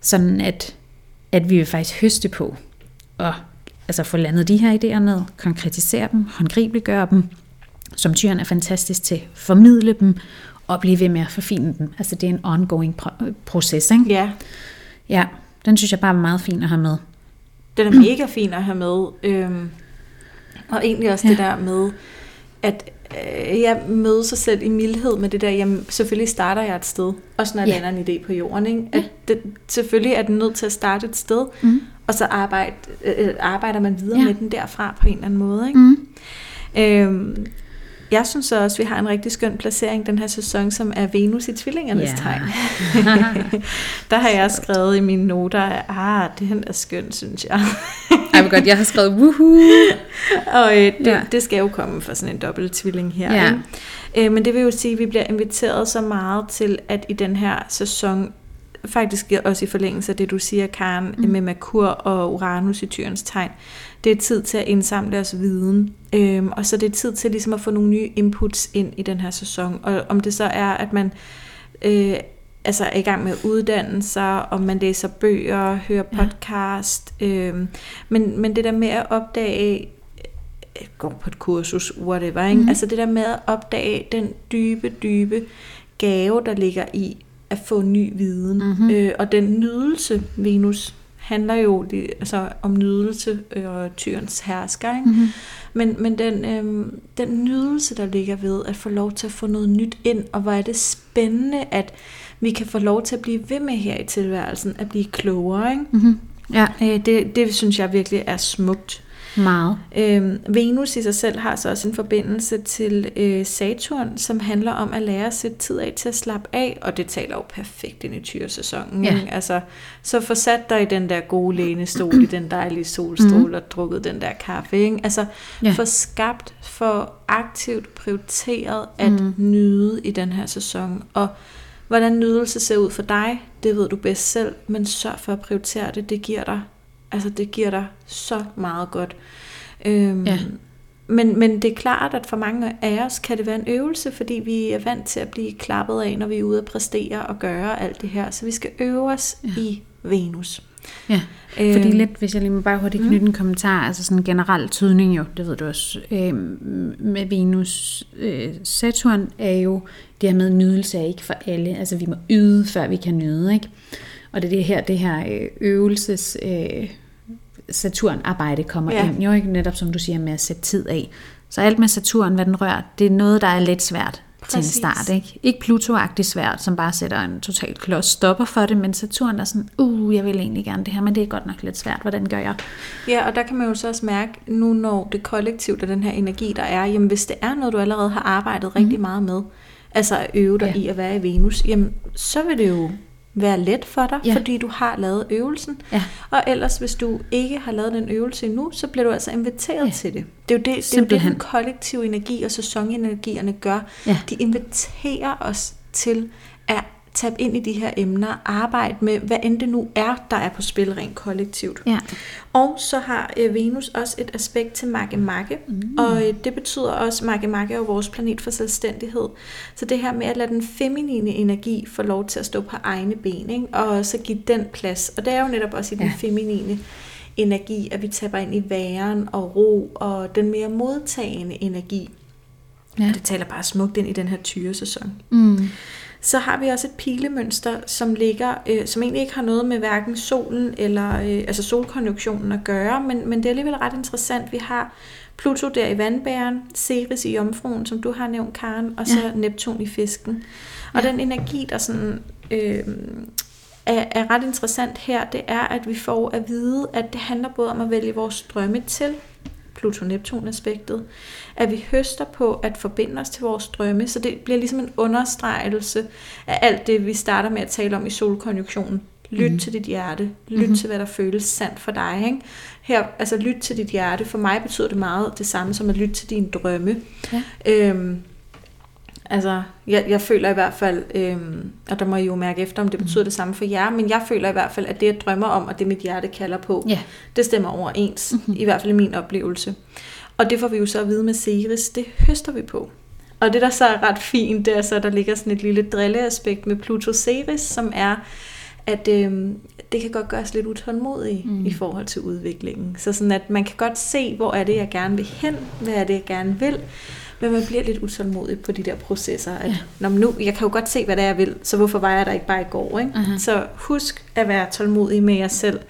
Sådan at vi vil faktisk høste på, og altså få landet de her idéer ned, konkretisere dem, håndgribeliggøre dem, som Tyren er fantastisk til, formidle dem, og blive ved med at forfine dem. Altså det er en ongoing proces, ikke? Ja. Ja, den synes jeg bare var meget fin at have med. Den er mega fin at have med. Og egentlig også det der med, at jeg møder sig selv i mildhed med det der, jamen selvfølgelig starter jeg et sted, også når jeg lander en idé på jorden, ikke? At det, selvfølgelig er den nødt til at starte et sted, og så arbejder man videre med den derfra på en eller anden måde, ikke? Jeg synes så også, at vi har en rigtig skøn placering den her sæson, som er Venus i tvillingernes tegn. Der har jeg skrevet i mine noter, den er skøn, synes jeg. Ej, hvor godt, jeg har skrevet woohoo. Og det skal jo komme fra sådan en dobbelt tvilling her. Ja. Men det vil jo sige, at vi bliver inviteret så meget til, at i den her sæson, faktisk også i forlængelse af det, du siger, Karen, med Merkur og Uranus i Tyrens tegn, det er tid til at indsamle os viden, og så det er tid til ligesom at få nogle nye inputs ind i den her sæson, og om det så er, at man er i gang med uddannelser, om man læser bøger, hører podcast, men det der med at opdage, går på et kursus, whatever, ikke? Altså det der med at opdage den dybe gave, der ligger i at få ny viden, og den nydelse, Venus handler jo om nydelse og tyrens hersker, ikke? Men den nydelse, der ligger ved at få lov til at få noget nyt ind, og hvor er det spændende, at vi kan få lov til at blive ved med her i tilværelsen, at blive klogere, ikke? Det synes jeg virkelig er smukt. Meget. Venus i sig selv har så også en forbindelse til Saturn, som handler om at lære at sætte tid af til at slappe af, og det taler jo perfekt ind i tyresæsonen. Altså, så få sat dig i den der gode lænestol, i den dejlige solstråle, og drukket den der kaffe, ikke? Altså, få skabt, for aktivt prioriteret at nyde i den her sæson, og hvordan nydelse ser ud for dig, det ved du bedst selv, men sørg for at prioritere det, det giver dig så meget godt. Men det er klart, at for mange af os kan det være en øvelse, fordi vi er vant til at blive klappet af, når vi er ude at præstere og gøre alt det her. Så vi skal øve os i Venus. Ja, fordi lidt, hvis jeg lige må bare hurtigt knytte en kommentar, altså sådan en generel tydning jo, det ved du også, med Venus, Saturn er jo det her med, nydelse er ikke for alle, altså vi må yde, før vi kan nyde, ikke? Og det er det her øvelses Saturn-arbejde kommer ind, jo ikke netop som du siger med at sætte tid af. Så alt med Saturn, hvad den rører, det er noget, der er lidt svært til en start. Ikke Pluto-agtigt svært, som bare sætter en totalt klods stopper for det, men Saturn er sådan, jeg vil egentlig gerne det her, men det er godt nok lidt svært, hvordan gør jeg? Ja, og der kan man jo så også mærke, nu når det kollektivt og den her energi, der er, jamen hvis det er noget, du allerede har arbejdet rigtig meget med, altså at øve dig i at være i Venus, jamen så vil det jo være let for dig, fordi du har lavet øvelsen. Ja. Og ellers, hvis du ikke har lavet den øvelse endnu, så bliver du altså inviteret til det. Det er jo det den kollektive energi og sæsonenergierne gør. Ja. De inviterer os til at tabe ind i de her emner, arbejde med, hvad end det nu er, der er på spil rent kollektivt. Ja. Og så har Venus også et aspekt til makke-makke, og det betyder også, at makke-makke er vores planet for selvstændighed. Så det her med at lade den feminine energi få lov til at stå på egne ben, ikke? Og så give den plads. Og det er jo netop også i den feminine energi, at vi taber ind i væren og ro, og den mere modtagende energi. Ja. Det taler bare smukt ind i den her tyresæson. Så har vi også et pilemønster, som ligger, som egentlig ikke har noget med hverken solen eller solkonjunktionen at gøre, men det er alligevel ret interessant. Vi har Pluto der i vandbæren, Ceres i jomfruen, som du har nævnt, Karen, og så Neptun i fisken. Og den energi, der sådan er ret interessant her, det er, at vi får at vide, at det handler både om at vælge vores drømme til, Pluto-Neptun-aspektet, at vi høster på at forbinde os til vores drømme, så det bliver ligesom en understregelse af alt det, vi starter med at tale om i solkonjunktionen. Lyt til dit hjerte, lyt til, hvad der føles sandt for dig, ikke? Her, altså lyt til dit hjerte, for mig betyder det meget det samme som at lytte til dine drømme. Ja. Altså, jeg føler i hvert fald, og der må I jo mærke efter, om det betyder det samme for jer, men jeg føler i hvert fald, at det, jeg drømmer om, og det, mit hjerte kalder på, det stemmer overens, i hvert fald i min oplevelse. Og det får vi jo så at vide med Ceres, det høster vi på. Og det, der så er ret fint, det er så, der ligger sådan et lille drilleaspekt med Pluto Ceres, som er, at det kan godt gøres lidt utålmodige i forhold til udviklingen. Så sådan, at man kan godt se, hvor er det, jeg gerne vil hen, hvad er det, jeg gerne vil, Men man bliver lidt utålmodig på de der processer. At, ja. Når nu, jeg kan jo godt se, hvad det er, jeg vil, så hvorfor var jeg der ikke bare i går? Ikke? Uh-huh. Så husk at være tålmodig med jer selv.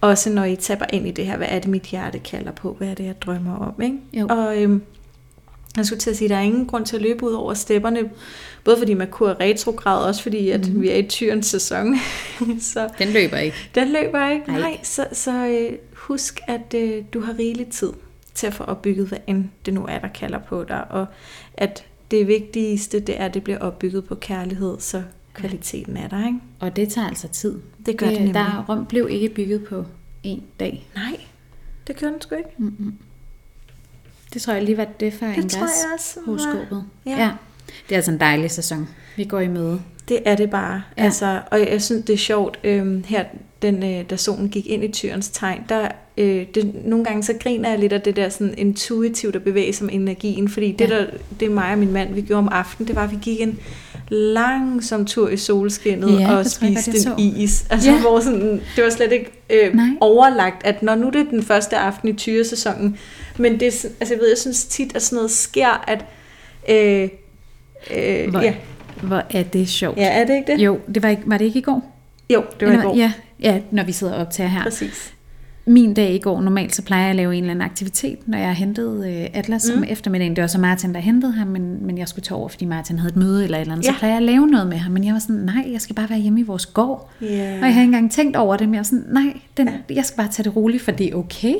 Også når I tapper ind i det her, hvad er det, mit hjerte kalder på? Hvad er det, jeg drømmer om? Ikke? Og jeg skulle til at sige, at der er ingen grund til at løbe ud over stepperne. Både fordi Merkur er retrograd, også fordi at vi er i Tyrens sæson. Så, den løber ikke. Nej, så husk, at du har rigelig tid til at få opbygget, hvad end det nu er, der kalder på dig. Og at det vigtigste, det er, at det bliver opbygget på kærlighed, så kvaliteten er der. Ikke? Og det tager altså tid. Det gør det nemlig. Der Rom blev ikke bygget på en dag. Nej, det gør den sgu ikke. Mm-mm. Det tror jeg lige var det for en gas horoskopet. Ja. Det er altså en dejlig sæson, vi går i møde. Det er det bare. Ja. Altså, og jeg synes, det er sjovt, her, da solen gik ind i Tyrens tegn, der, nogle gange så griner jeg lidt af det der sådan intuitivt at bevæge sig med energien, fordi det mig og min mand, vi gjorde om aftenen, det var, at vi gik en langsom tur i solskinnet og spiste en is. Altså, hvor sådan, det var slet ikke overlagt, at når nu det er den første aften i tyresæsonen, men det, altså, jeg synes tit, at sådan noget sker, at hvor er det sjovt. Ja, er det ikke det? Jo, var det ikke i går? Jo, det var i går. Ja, når vi sidder og optager her. Præcis. Min dag i går, normalt så plejer jeg at lave en eller anden aktivitet, når jeg hentede Atlas om eftermiddagen. Det var så Martin, der hentede ham, men jeg skulle tage over, fordi Martin havde et møde eller andet. Så plejer jeg at lave noget med ham, men jeg var sådan, nej, jeg skal bare være hjemme i vores gård. Yeah. Og jeg havde ikke engang tænkt over det, men jeg var sådan, nej, jeg skal bare tage det roligt, for det er okay.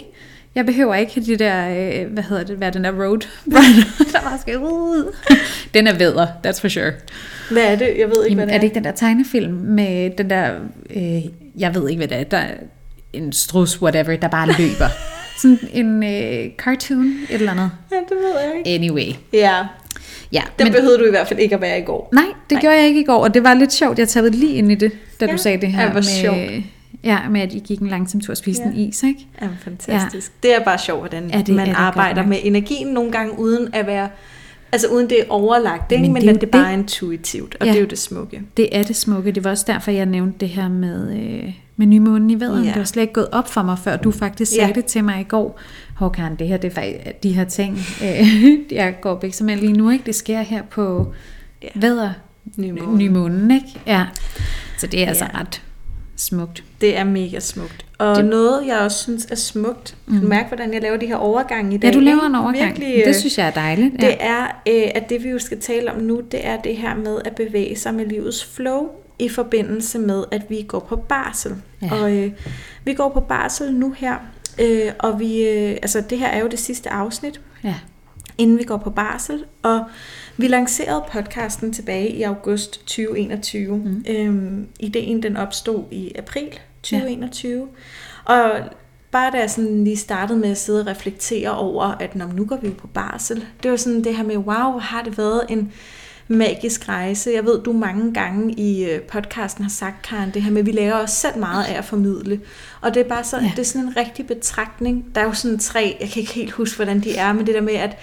Jeg behøver ikke de der, hvad den der road der bare skal ud. Den er vædder, that's for sure. Hvad er det? Jeg ved ikke, hvad det er. Er det ikke den der tegnefilm med den der, jeg ved ikke, hvad det er, der er en strus, whatever, der bare løber. Sådan en cartoon, et eller andet. Ja, det ved jeg ikke. Anyway. Ja. Ja, den behøvede du i hvert fald ikke at være i går. Nej, det gjorde jeg ikke i går, og det var lidt sjovt. Jeg tappede lige ind i det, da du sagde det her. Ja, det var sjovt. Ja, med at I gik en langsom tur og spiste en is, ikke? Ja, fantastisk. Ja. Det er bare sjovt, hvordan man arbejder med energien nogle gange, uden at være, altså uden det er overlagt, ikke? Men det er det bare intuitivt, og det er jo det smukke. Det er det smukke. Det var også derfor, jeg nævnte det her med nymånen i vædderen. Det var slet ikke gået op for mig, før du faktisk sagde det til mig i går. Hov Karen, det her, det er faktisk de her ting, jeg går begge sammen lige nu, ikke? Det sker her på nymånen, ikke? Ja. Så det er altså ret smukt. Det er mega smukt. Og noget, jeg også synes er smukt, mærk, hvordan jeg laver de her overgange i dag. Ja, du laver en overgang. Virkelig, det synes jeg er dejligt. Det er, at det vi jo skal tale om nu, det er det her med at bevæge sig med livets flow, i forbindelse med, at vi går på barsel. Ja. Og vi går på barsel nu her, og vi, altså det her er jo det sidste afsnit, inden vi går på barsel, og vi lancerede podcasten tilbage i august 2021. Ideen den opstod i april 2021. Og bare da jeg sådan lige startede med at sidde og reflektere over, at nu går vi jo på barsel. Det var sådan det her med, wow, har det været en magisk rejse. Jeg ved, du mange gange i podcasten har sagt, Karen, det her med, at vi lærer os selv meget af at formidle. Og det er bare sådan, det er sådan en rigtig betragtning. Der er jo sådan tre, jeg kan ikke helt huske, hvordan de er, men det der med, at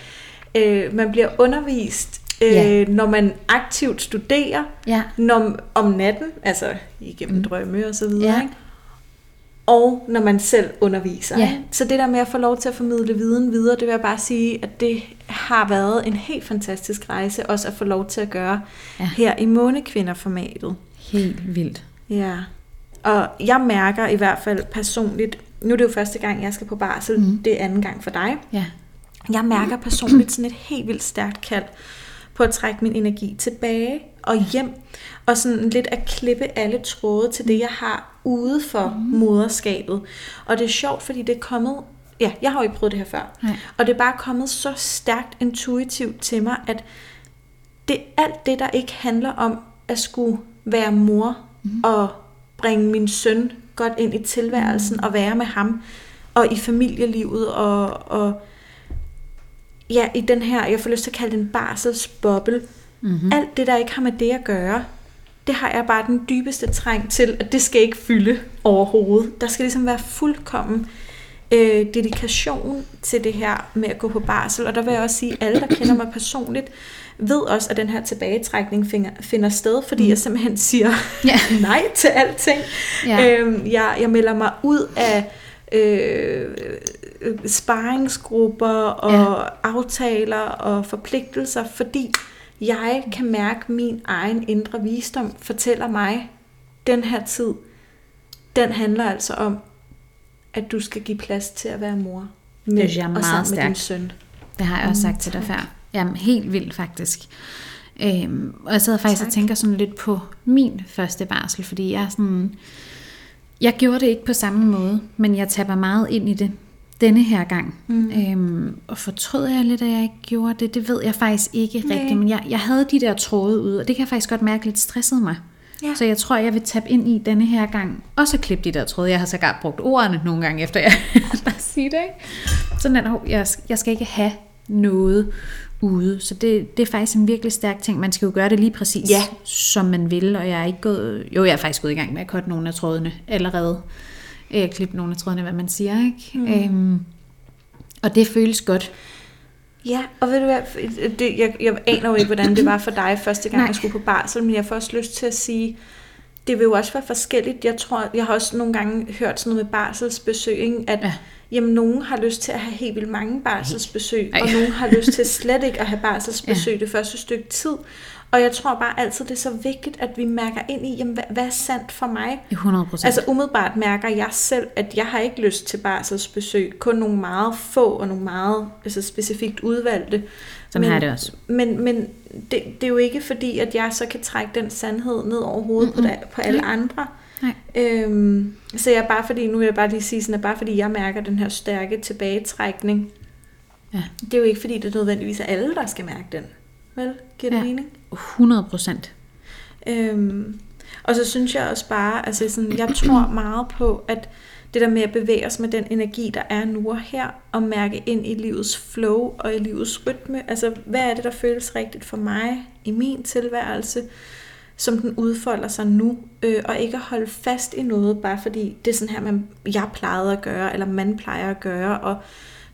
man bliver undervist, når man aktivt studerer, når, om natten, altså igennem drømme og så videre, ikke? Og når man selv underviser. Ja. Så det der med at få lov til at formidle viden videre, det vil jeg bare sige, at det har været en helt fantastisk rejse, også at få lov til at gøre her i Månekvinder-formatet. Helt vildt. Ja, og jeg mærker i hvert fald personligt, nu er det jo første gang, jeg skal på barsel, det er anden gang for dig. Ja. Jeg mærker personligt sådan et helt vildt stærkt kald på at trække min energi tilbage og hjem, og sådan lidt at klippe alle tråde til det, jeg har ude for moderskabet. Og det er sjovt, fordi det er kommet, jeg har jo ikke prøvet det her før, og det er bare kommet så stærkt intuitivt til mig, at det er alt det, der ikke handler om at skulle være mor og bringe min søn godt ind i tilværelsen og være med ham og i familielivet og i den her, jeg får lyst til at kalde det en barselsboble. Alt det, der ikke har med det at gøre, det har jeg bare den dybeste træng til, at det skal ikke fylde overhovedet. Der skal ligesom være fuldkommen dedikation til det her med at gå på barsel. Og der vil jeg også sige, at alle, der kender mig personligt, ved også, at den her tilbagetrækning finder sted, fordi jeg simpelthen siger nej til alting. Jeg melder mig ud af sparringsgrupper og aftaler og forpligtelser, fordi jeg kan mærke, at min egen indre visdom fortæller mig, den her tid, den handler altså om, at du skal give plads til at være mor med, det er og sammen stærk. Med din søn. Det har jeg også sagt til dig før. Jamen, helt vildt faktisk. Og jeg sad faktisk og tænker sådan lidt på min første barsel, fordi jeg er sådan... Jeg gjorde det ikke på samme måde, men jeg tapper meget ind i det denne her gang. Og fortrød jeg lidt, at jeg ikke gjorde det? Det ved jeg faktisk ikke rigtigt, men jeg havde de der tråde ude, og det kan jeg faktisk godt mærke lidt stressede mig. Ja. Så jeg tror, jeg vil tappe ind i denne her gang. Og så klippe de der tråde. Jeg har sågar brugt ordene nogle gange efter, jeg bare siger det, ikke? Sådan at jeg skal ikke have noget ude. Så det er faktisk en virkelig stærk ting. Man skal jo gøre det lige præcis, som man vil. Og jeg er ikke gået... Jo, jeg er faktisk gået i gang med at cutte nogle af trådene allerede. Klippe nogle af trådene, hvad man siger, ikke? Og det føles godt. Ja, og ved du hvad, jeg aner jo ikke, hvordan det var for dig første gang, jeg skulle på barsel, men jeg får også lyst til at sige, det vil jo også være forskelligt. Jeg tror, jeg har også nogle gange hørt sådan noget med barselsbesøg, at jamen, nogen har lyst til at have helt vildt mange barselsbesøg, og nogen har lyst til slet ikke at have barselsbesøg det første stykke tid. Og jeg tror bare altid, det er så vigtigt, at vi mærker ind i, jamen, hvad er sandt for mig? 100%. Altså umiddelbart mærker jeg selv, at jeg har ikke lyst til barselsbesøg. Kun nogle meget få og nogle meget altså, specifikt udvalgte. Sådan men, har det også. Men det er jo ikke fordi, at jeg så kan trække den sandhed ned over hovedet på alle andre. Nej. Så jeg bare fordi, nu vil jeg bare lige sige sådan, at bare fordi jeg mærker den her stærke tilbagetrækning, det er jo ikke fordi, det er nødvendigvis er alle, der skal mærke den. Vel? Giver det mening? 100%. Og så synes jeg også bare, altså sådan, jeg tror meget på, at det der med at bevæge os med den energi, der er nu og her, og mærke ind i livets flow og i livets rytme, altså hvad er det, der føles rigtigt for mig i min tilværelse, som den udfolder sig nu, og ikke at holde fast i noget, bare fordi det er sådan her, jeg plejede at gøre, eller man plejer at gøre, og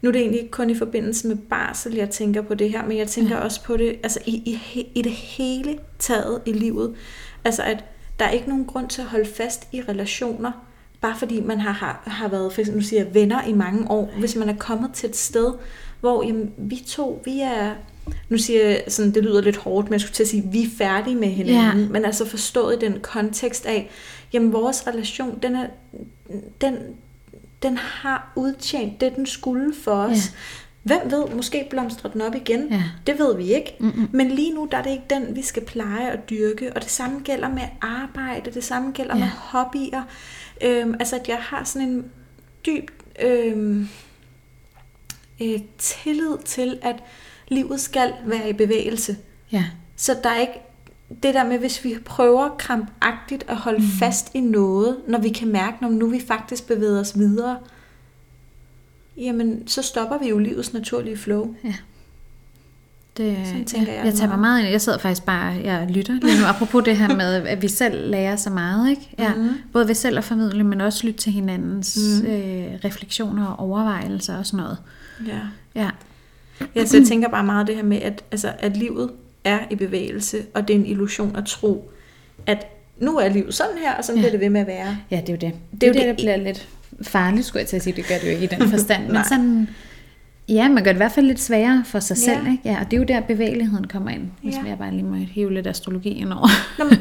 nu er det egentlig ikke kun i forbindelse med barsel, jeg tænker på det her, men jeg tænker også på det, altså i det hele taget i livet. Altså at der er ikke nogen grund til at holde fast i relationer, bare fordi man har været, for eksempel, nu siger jeg, venner i mange år. Hvis man er kommet til et sted, hvor jamen, vi er, nu siger jeg sådan, det lyder lidt hårdt, men jeg skulle til at sige, vi er færdige med hinanden, men altså forstået i den kontekst af, jamen vores relation, den har udtjent det, den skulle for os. Hvem ved, måske blomstrer den op igen. Ja. Det ved vi ikke. Men lige nu, der er det ikke den, vi skal pleje og dyrke. Og det samme gælder med arbejde, det samme gælder med hobbyer. Altså, at jeg har sådan en dyb tillid til, at livet skal være i bevægelse. Ja. Så der er ikke det der med, hvis vi prøver krampagtigt at holde fast i noget, når vi kan mærke, når nu vi faktisk bevæger os videre, jamen, så stopper vi jo livets naturlige flow. Ja. Det tænker jeg. Jeg tager meget ind. Jeg sidder faktisk bare, jeg lytter lige nu, apropos det her med, at vi selv lærer så meget, ikke? Ja. Både ved selv at formidle, men også lytte til hinandens refleksioner og overvejelser og sådan noget. Ja. Så jeg tænker bare meget det her med, at livet er i bevægelse, og det er en illusion at tro, at nu er livet sådan her, og sådan bliver det ved med at være. Ja, det er jo det. Det er jo det, der bliver lidt farligt, skulle jeg til at sige. Det gør det jo ikke i den forstand. Men sådan, ja, man gør det i hvert fald lidt sværere for sig selv, ikke? Ja, og det er jo der, bevægeligheden kommer ind, hvis jeg bare lige må hive lidt astrologi indover. Nå, men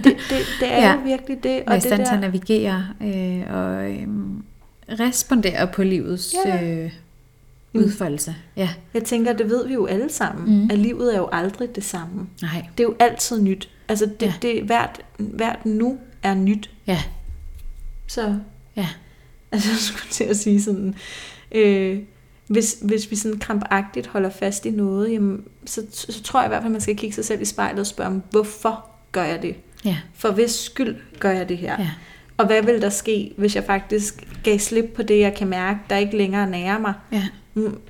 det er jo virkelig det. Og det er i stand til at navigere og respondere på livets... udfoldelse. Ja. Jeg tænker, det ved vi jo alle sammen, at livet er jo aldrig det samme. Nej. Det er jo altid nyt. Altså, det hvert nu er nyt. Ja. Så, altså, jeg skulle til at sige sådan, hvis vi sådan krampagtigt holder fast i noget, jamen, så tror jeg i hvert fald, man skal kigge sig selv i spejlet og spørge, hvorfor gør jeg det? Ja. For hvis skyld gør jeg det her? Ja. Og hvad vil der ske, hvis jeg faktisk gav slip på det, jeg kan mærke, der ikke længere nærer mig? Ja.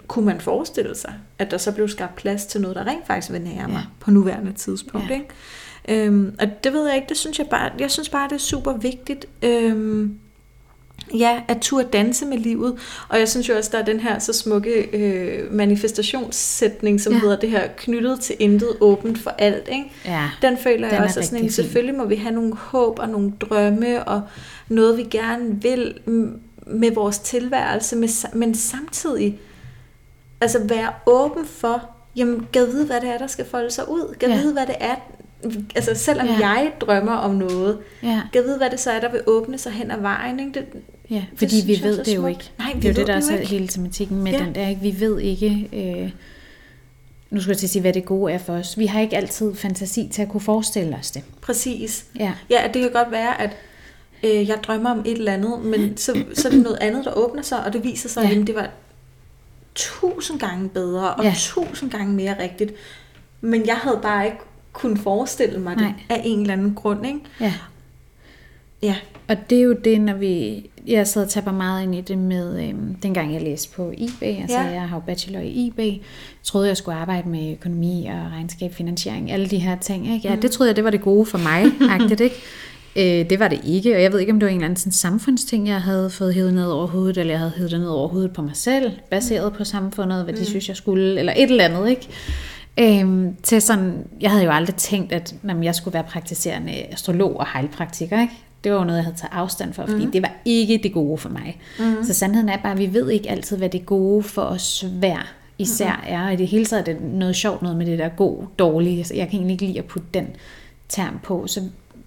Kunne man forestille sig, at der så blev skabt plads til noget, der rent faktisk vil nære mig på nuværende tidspunkt? Ja. Ikke? Og det ved jeg ikke, det synes jeg bare, det er super vigtigt. At turde danse med livet. Og jeg synes jo også, der er den her så smukke manifestationssætning, som hedder det her knyttet til intet, åbent for alt, ikke? Ja, den føler jeg også sådan en, selvfølgelig må vi have nogle håb og nogle drømme og noget vi gerne vil, med vores tilværelse, men samtidig altså være åben for, jamen gad vide, hvad det er, der skal folde sig ud. Gad vide, hvad det er, altså selvom jeg drømmer om noget, gad vide, hvad det så er, der vil åbne sig hen ad vejen. Ikke? Det, fordi vi ved det jo ikke. Nej, det er jo det, der er så hele tematikken med den der. Ikke? Vi ved ikke, nu skal jeg til at sige, hvad det gode er for os. Vi har ikke altid fantasi til at kunne forestille os det. Præcis. Ja, det kan godt være, at jeg drømmer om et eller andet, men så er det noget andet, der åbner sig, og det viser sig, at det var 1000 gange bedre, og 1000 gange mere rigtigt. Men jeg havde bare ikke kunnet forestille mig det af en eller anden grund, ikke? Ja. Og det er jo det, når vi... Jeg sad og tapper meget ind i det med, dengang jeg læste på IB, altså jeg har jo bachelor i IB, jeg troede, jeg skulle arbejde med økonomi og regnskab, finansiering, alle de her ting, ikke? Ja, det troede jeg, det var det gode for mig, agtigt, ikke? Det var det ikke, og jeg ved ikke, om det var en eller anden sådan samfundsting, jeg havde fået hævet ned over hovedet, eller jeg havde hævet det ned over hovedet på mig selv, baseret på samfundet, hvad de synes, jeg skulle, eller et eller andet, ikke? Til sådan, jeg havde jo aldrig tænkt, at jeg skulle være praktiserende astrolog og heilpraktiker, ikke? Det var jo noget, jeg havde taget afstand for, fordi det var ikke det gode for mig. Så sandheden er bare, at vi ved ikke altid, hvad det gode for os hver især er, og i det hele taget er det noget sjovt noget med det der god, dårlige. Jeg kan egentlig ikke lide at putte den term på, så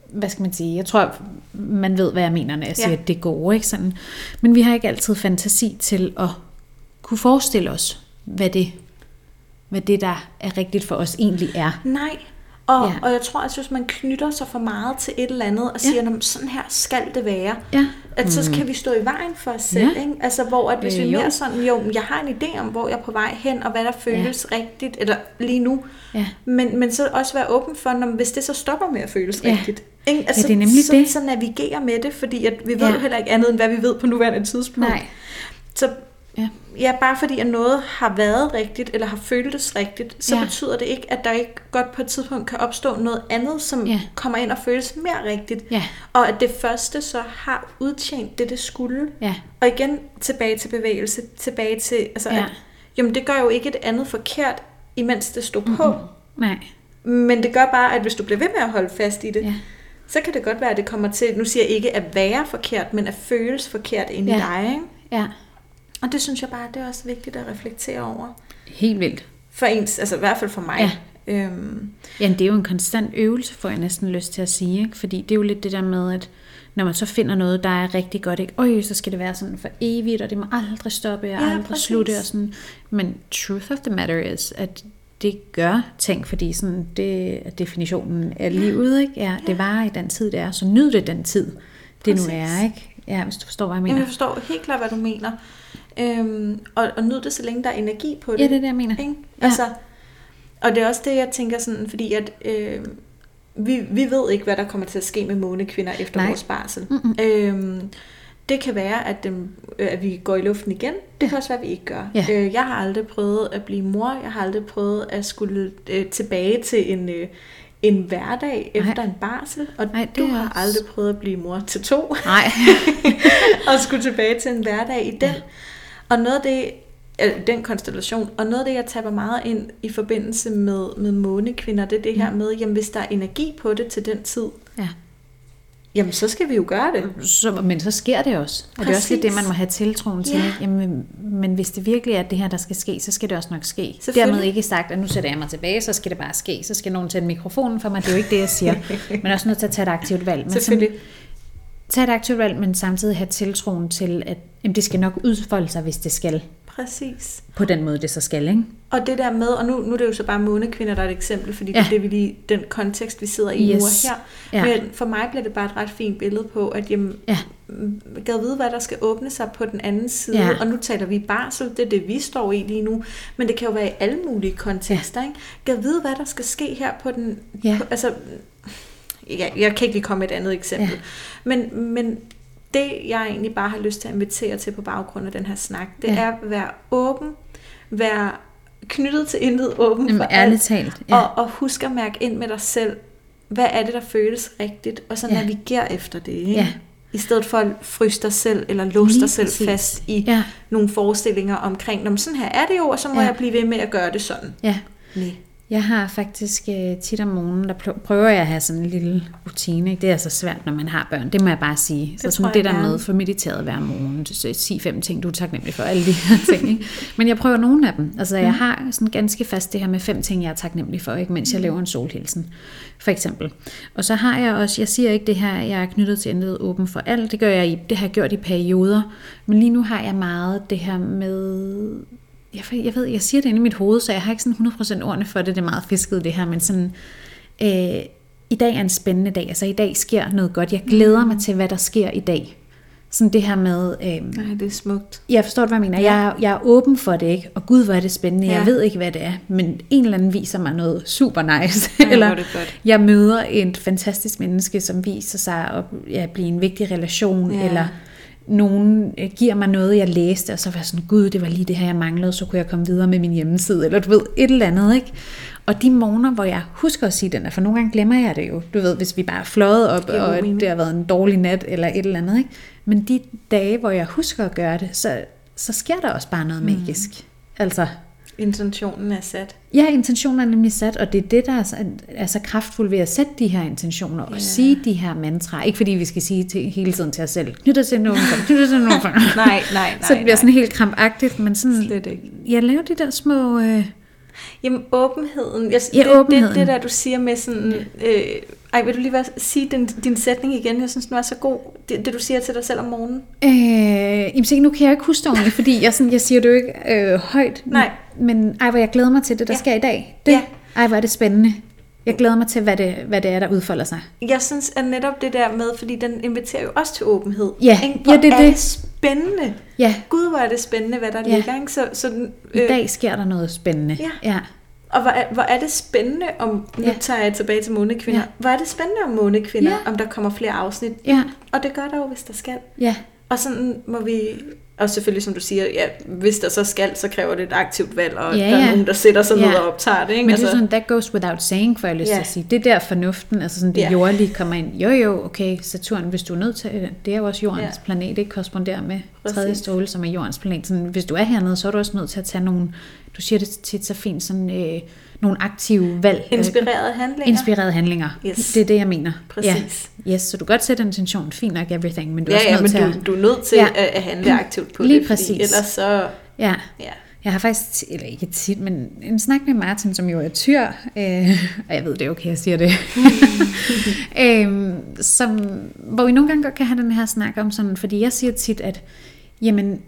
hvad skal man sige? Jeg tror, man ved, hvad jeg mener, når jeg siger, at det er gode, ikke sådan. Men vi har ikke altid fantasi til at kunne forestille os, hvad det der er rigtigt for os egentlig er. Nej. Og jeg tror, at hvis man knytter sig for meget til et eller andet, og siger, sådan her skal det være, at så kan vi stå i vejen for os selv. Ikke? Altså, hvor at hvis vi mere sådan, jeg har en idé om, hvor jeg er på vej hen, og hvad der føles rigtigt, eller lige nu, men så også være åben for, hvis det så stopper med at føles rigtigt. Ikke? Altså, det er nemlig så navigere med det, fordi at vi ved heller ikke andet, end hvad vi ved på nuværende tidspunkt. Nej. Så... Ja, bare fordi at noget har været rigtigt, eller har føltes rigtigt, så betyder det ikke, at der ikke godt på et tidspunkt kan opstå noget andet, som kommer ind og føles mere rigtigt. Og at det første så har udtjent det skulle. Og igen tilbage til bevægelse, tilbage til, altså at, det gør jo ikke et andet forkert, imens det stod på. Nej. Men det gør bare, at hvis du bliver ved med at holde fast i det, så kan det godt være, at det kommer til, nu siger jeg ikke at være forkert, men at føles forkert inde i dig, ikke? Og det synes jeg bare, det er også vigtigt at reflektere over. Helt vildt. For ens, altså i hvert fald for mig. Det er jo en konstant øvelse, får jeg næsten lyst til at sige. Ikke? Fordi det er jo lidt det der med, at når man så finder noget, der er rigtig godt, ikke? Så skal det være sådan for evigt, og det må aldrig stoppe, og aldrig slutte. Og sådan. Men truth of the matter is, at det gør ting, fordi sådan, det er definitionen af livet. Ikke? Ja, det varer i den tid, det er. Så nyd det den tid, det nu er. Ikke? Ja, hvis du forstår, hvad jeg mener. Jamen, jeg forstår helt klart, hvad du mener. Og nyd det, så længe der er energi på det. Ja, det er det, jeg mener. Ikke? Altså, og det er også det, jeg tænker sådan, fordi at vi ved ikke, hvad der kommer til at ske med månekvinder efter vores barsel. Det kan være, at vi går i luften igen. Det kan også være, at vi ikke gør. Jeg har aldrig prøvet at blive mor. Jeg har aldrig prøvet at skulle tilbage til en hverdag efter en barsel, og du har aldrig prøvet at blive mor til 2. Nej. Og skulle tilbage til en hverdag i den. Og noget af det, den konstellation, og noget af det, jeg taber meget ind i forbindelse med månekvinder, det er det her med, jamen hvis der er energi på det til den tid, jamen så skal vi jo gøre det. Men så sker det også. Og det er også lidt det, man må have tiltroen til. Jamen, men hvis det virkelig er det her, der skal ske, så skal det også nok ske. Dermed ikke sagt, at nu sætter jeg mig tilbage, så skal det bare ske. Så skal nogen tænde mikrofonen for mig. Det er jo ikke det, jeg siger. Men også nødt til at tage et aktivt valg. Men tage et aktivt valg, men samtidig have tiltroen til, at det skal nok udfolde sig, hvis det skal. Præcis. På den måde, det så skal, ikke? Og det der med, og nu er det jo så bare månekvinder, der er et eksempel, fordi det er lige den kontekst, vi sidder i nu og her. Men for mig bliver det bare et ret fint billede på, at gad vide, hvad der skal åbne sig på den anden side. Og nu taler vi barsel, det er det, vi står i lige nu. Men det kan jo være i alle mulige kontekster, ikke? Gad vide, hvad der skal ske her på den... Jeg kan ikke lige komme med et andet eksempel. Men det, jeg egentlig bare har lyst til at invitere til på baggrund af den her snak, det er at være åben, være knyttet til intet, åben for alt, talt, og husk at mærke ind med dig selv, hvad er det, der føles rigtigt, og så navigere efter det, ikke? I stedet for at fryse dig selv, eller låse dig selv fast i nogle forestillinger omkring, sådan her er det jo, og så må jeg blive ved med at gøre det sådan. Jeg har faktisk tit om morgenen, der prøver jeg at have sådan en lille rutine. Ikke? Det er altså svært, når man har børn. Det må jeg bare sige. Det så sådan det der med for mediteret hver morgen. 10-5 ting, du er taknemmelig for. Alle de her ting. Ikke? Men jeg prøver nogle af dem. Altså jeg har sådan ganske fast det her med 5 ting, jeg er taknemmelig for. Ikke? Mens jeg laver en solhilsen. For eksempel. Og så har jeg også, jeg siger ikke det her, jeg er knyttet til intet, åben for alt. Det gør jeg i, det har jeg gjort i perioder. Men lige nu har jeg meget det her med... Jeg ved, jeg siger det inde i mit hoved, så jeg har ikke sådan 100% ordene for det. Det er meget fisket det her, men sådan, i dag er en spændende dag. Altså i dag sker noget godt. Jeg glæder mig til, hvad der sker i dag. Sådan det her med... nej, det er smukt. Jeg forstår, hvad jeg mener. Ja. Jeg er åben for det, ikke? Og gud, hvor er det spændende. Ja. Jeg ved ikke, hvad det er, men en eller anden viser mig noget super nice. Ja, eller jeg møder et fantastisk menneske, som viser sig at blive en vigtig relation, ja. Eller... nogen giver mig noget, jeg læste, og så var sådan, gud, det var lige det her, jeg manglede, så kunne jeg komme videre med min hjemmeside, eller du ved, et eller andet, ikke? Og de morgener, hvor jeg husker at sige den, for nogle gange glemmer jeg det jo, du ved, hvis vi bare er fløjet op, og det har været en dårlig nat, eller et eller andet, ikke? Men de dage, hvor jeg husker at gøre det, så sker der også bare noget magisk. Altså... intentionen er sat. Ja, intentionen er nemlig sat, og det er det, der er så kraftfuldt ved at sætte de her intentioner og sige de her mantraer. Ikke fordi vi skal sige hele tiden til os selv, knytter til nogen. nej. Så det bliver sådan helt krampagtigt, men sådan... slet ikke. Jeg laver de der små... Jamen, åbenheden. Åbenheden. Det der, du siger med sådan... vil du lige sige din sætning igen? Jeg synes, den var så god. Det du siger til dig selv om morgenen. Jamen, så nu kan jeg ikke huske ordentligt, fordi jeg siger det jo ikke højt. Nej. Men hvor jeg glæder mig til det, der sker i dag. Det, hvor er det spændende. Jeg glæder mig til, hvad det er, der udfolder sig. Jeg synes, at netop det der med, fordi den inviterer jo også til åbenhed. Ja, det er det. Spændende. Ja. Gud, hvor er det spændende, hvad der ligger. Ikke? Så i dag sker der noget spændende. Ja. Og hvor er det spændende om... Nu tager jeg tilbage til Månekvinder. Ja. Hvor er det spændende om Månekvinder, om der kommer flere afsnit. Ja. Og det gør der jo, hvis der skal. Ja. Og sådan må vi... Og selvfølgelig, som du siger, hvis der så skal, så kræver det et aktivt valg, og der er nogen, der sætter sig ned og optager det. Ikke? Men det er sådan, that goes without saying, for jeg lyst til at sige. Det der fornuften, altså sådan det jordlige kommer ind. Jo, okay, Saturn, hvis du er nødt til, det er jo også jordens planet, ikke korresponderer med tredje stråle, som er jordens planet. Sådan, hvis du er hernede, så er du også nødt til at tage nogle, du siger det tit så fint, sådan, nogle aktive valg. Inspirerede handlinger. Yes. Det er det, jeg mener. Præcis. Ja. Yes, så du kan godt sætte en intention, fint nok everything, men du er også nødt til at... du er nødt til at handle aktivt på lige det. Præcis. Ellers så... Ja. Jeg har faktisk, eller ikke tit, men en snak med Martin, som jo er tyr, og jeg ved, det er okay, jeg siger det, hvor vi nogle gange godt kan have den her snak om sådan, fordi jeg siger tit, at Jamen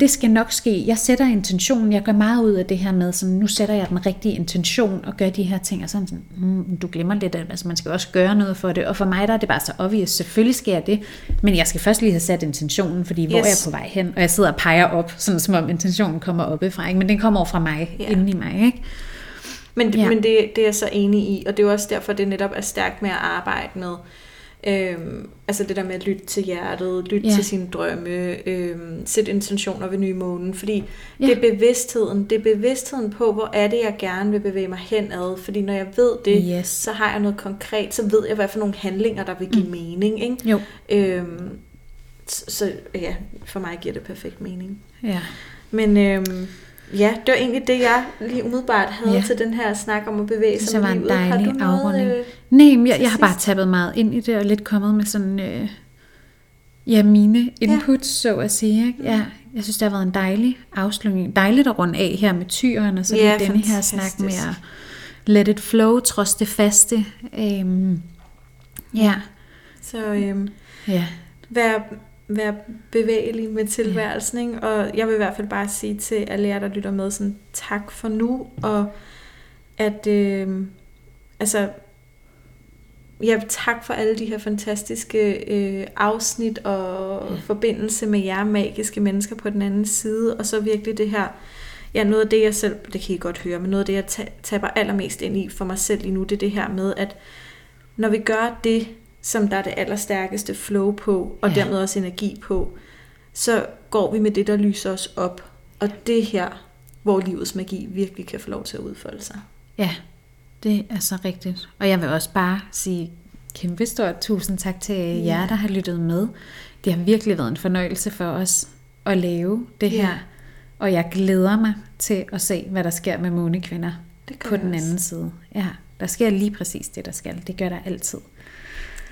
det skal nok ske. Jeg sætter intentionen. Jeg gør meget ud af det her med, sådan, nu sætter jeg den rigtige intention og gør de her ting. Og sådan, du glemmer lidt, at altså, man skal også gøre noget for det. Og for mig der er det bare så obvious. Selvfølgelig skal jeg det, men jeg skal først lige have sat intentionen, fordi hvor er jeg på vej hen? Og jeg sidder og peger op, sådan som om intentionen kommer oppefra. Ikke? Men den kommer over fra mig, inden i mig. Ikke? Men det er jeg så enig i, og det er jo også derfor, det netop er stærkt med at arbejde med. Altså det der med at lytte til hjertet, lytte til sine drømme, sætte intentioner ved nye måned, fordi det er bevidstheden, på, hvor er det jeg gerne vil bevæge mig henad, fordi når jeg ved det, så har jeg noget konkret, så ved jeg hvad for nogle handlinger der vil give mening, ikke? Jo. Så ja, for mig giver det perfekt mening. Ja. Men ja, det var egentlig det, jeg lige umiddelbart havde til den her snak om at bevæge sig med livet. Det var en dejlig afrunding. Nej, jeg har bare tappet meget ind i det, og lidt kommet med sådan, mine inputs, så at sige. Ikke? Ja, jeg synes, det har været en dejlig afslutning. Dejligt at runde af her med tyren, og så lige denne her snak med at let it flow, trods det faste. Så være bevægelig med tilværelsen, ikke? Og jeg vil i hvert fald bare sige til alle jer, der lytter med, sådan, tak for nu, og at tak for alle de her fantastiske afsnit og forbindelse med jer magiske mennesker på den anden side, og så virkelig det her, noget af det jeg selv, det kan I godt høre, men noget af det jeg taber allermest ind i for mig selv lige nu, det er det her med, at når vi gør det, som der er det allerstærkeste flow på, og dermed også energi på, så går vi med det, der lyser os op. Og det her, hvor livets magi virkelig kan få lov til at udfolde sig. Ja, det er så rigtigt. Og jeg vil også bare sige kæmpe stort tusind tak til jer, der har lyttet med. Det har virkelig været en fornøjelse for os at lave det her. Og jeg glæder mig til at se, hvad der sker med Månekvinder. det på den anden side. Ja, der sker lige præcis det, der skal. Det gør der altid.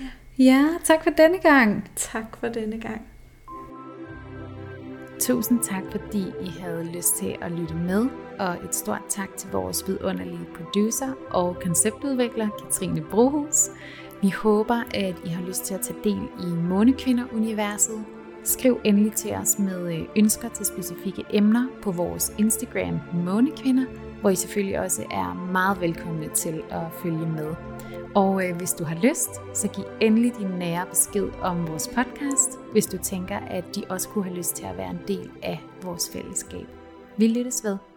Ja, ja, tak for denne gang. Tak for denne gang. Tusind tak, fordi I havde lyst til at lytte med, og et stort tak til vores vidunderlige producer og konceptudvikler Katrine Brohus. Vi håber, at I har lyst til at tage del i Månekvinder-universet. Skriv endelig til os med ønsker til specifikke emner på vores Instagram Månekvinder, hvor I selvfølgelig også er meget velkomne til at følge med. Og hvis du har lyst, så giv endelig din nære besked om vores podcast, hvis du tænker, at de også kunne have lyst til at være en del af vores fællesskab. Vi lyttes ved.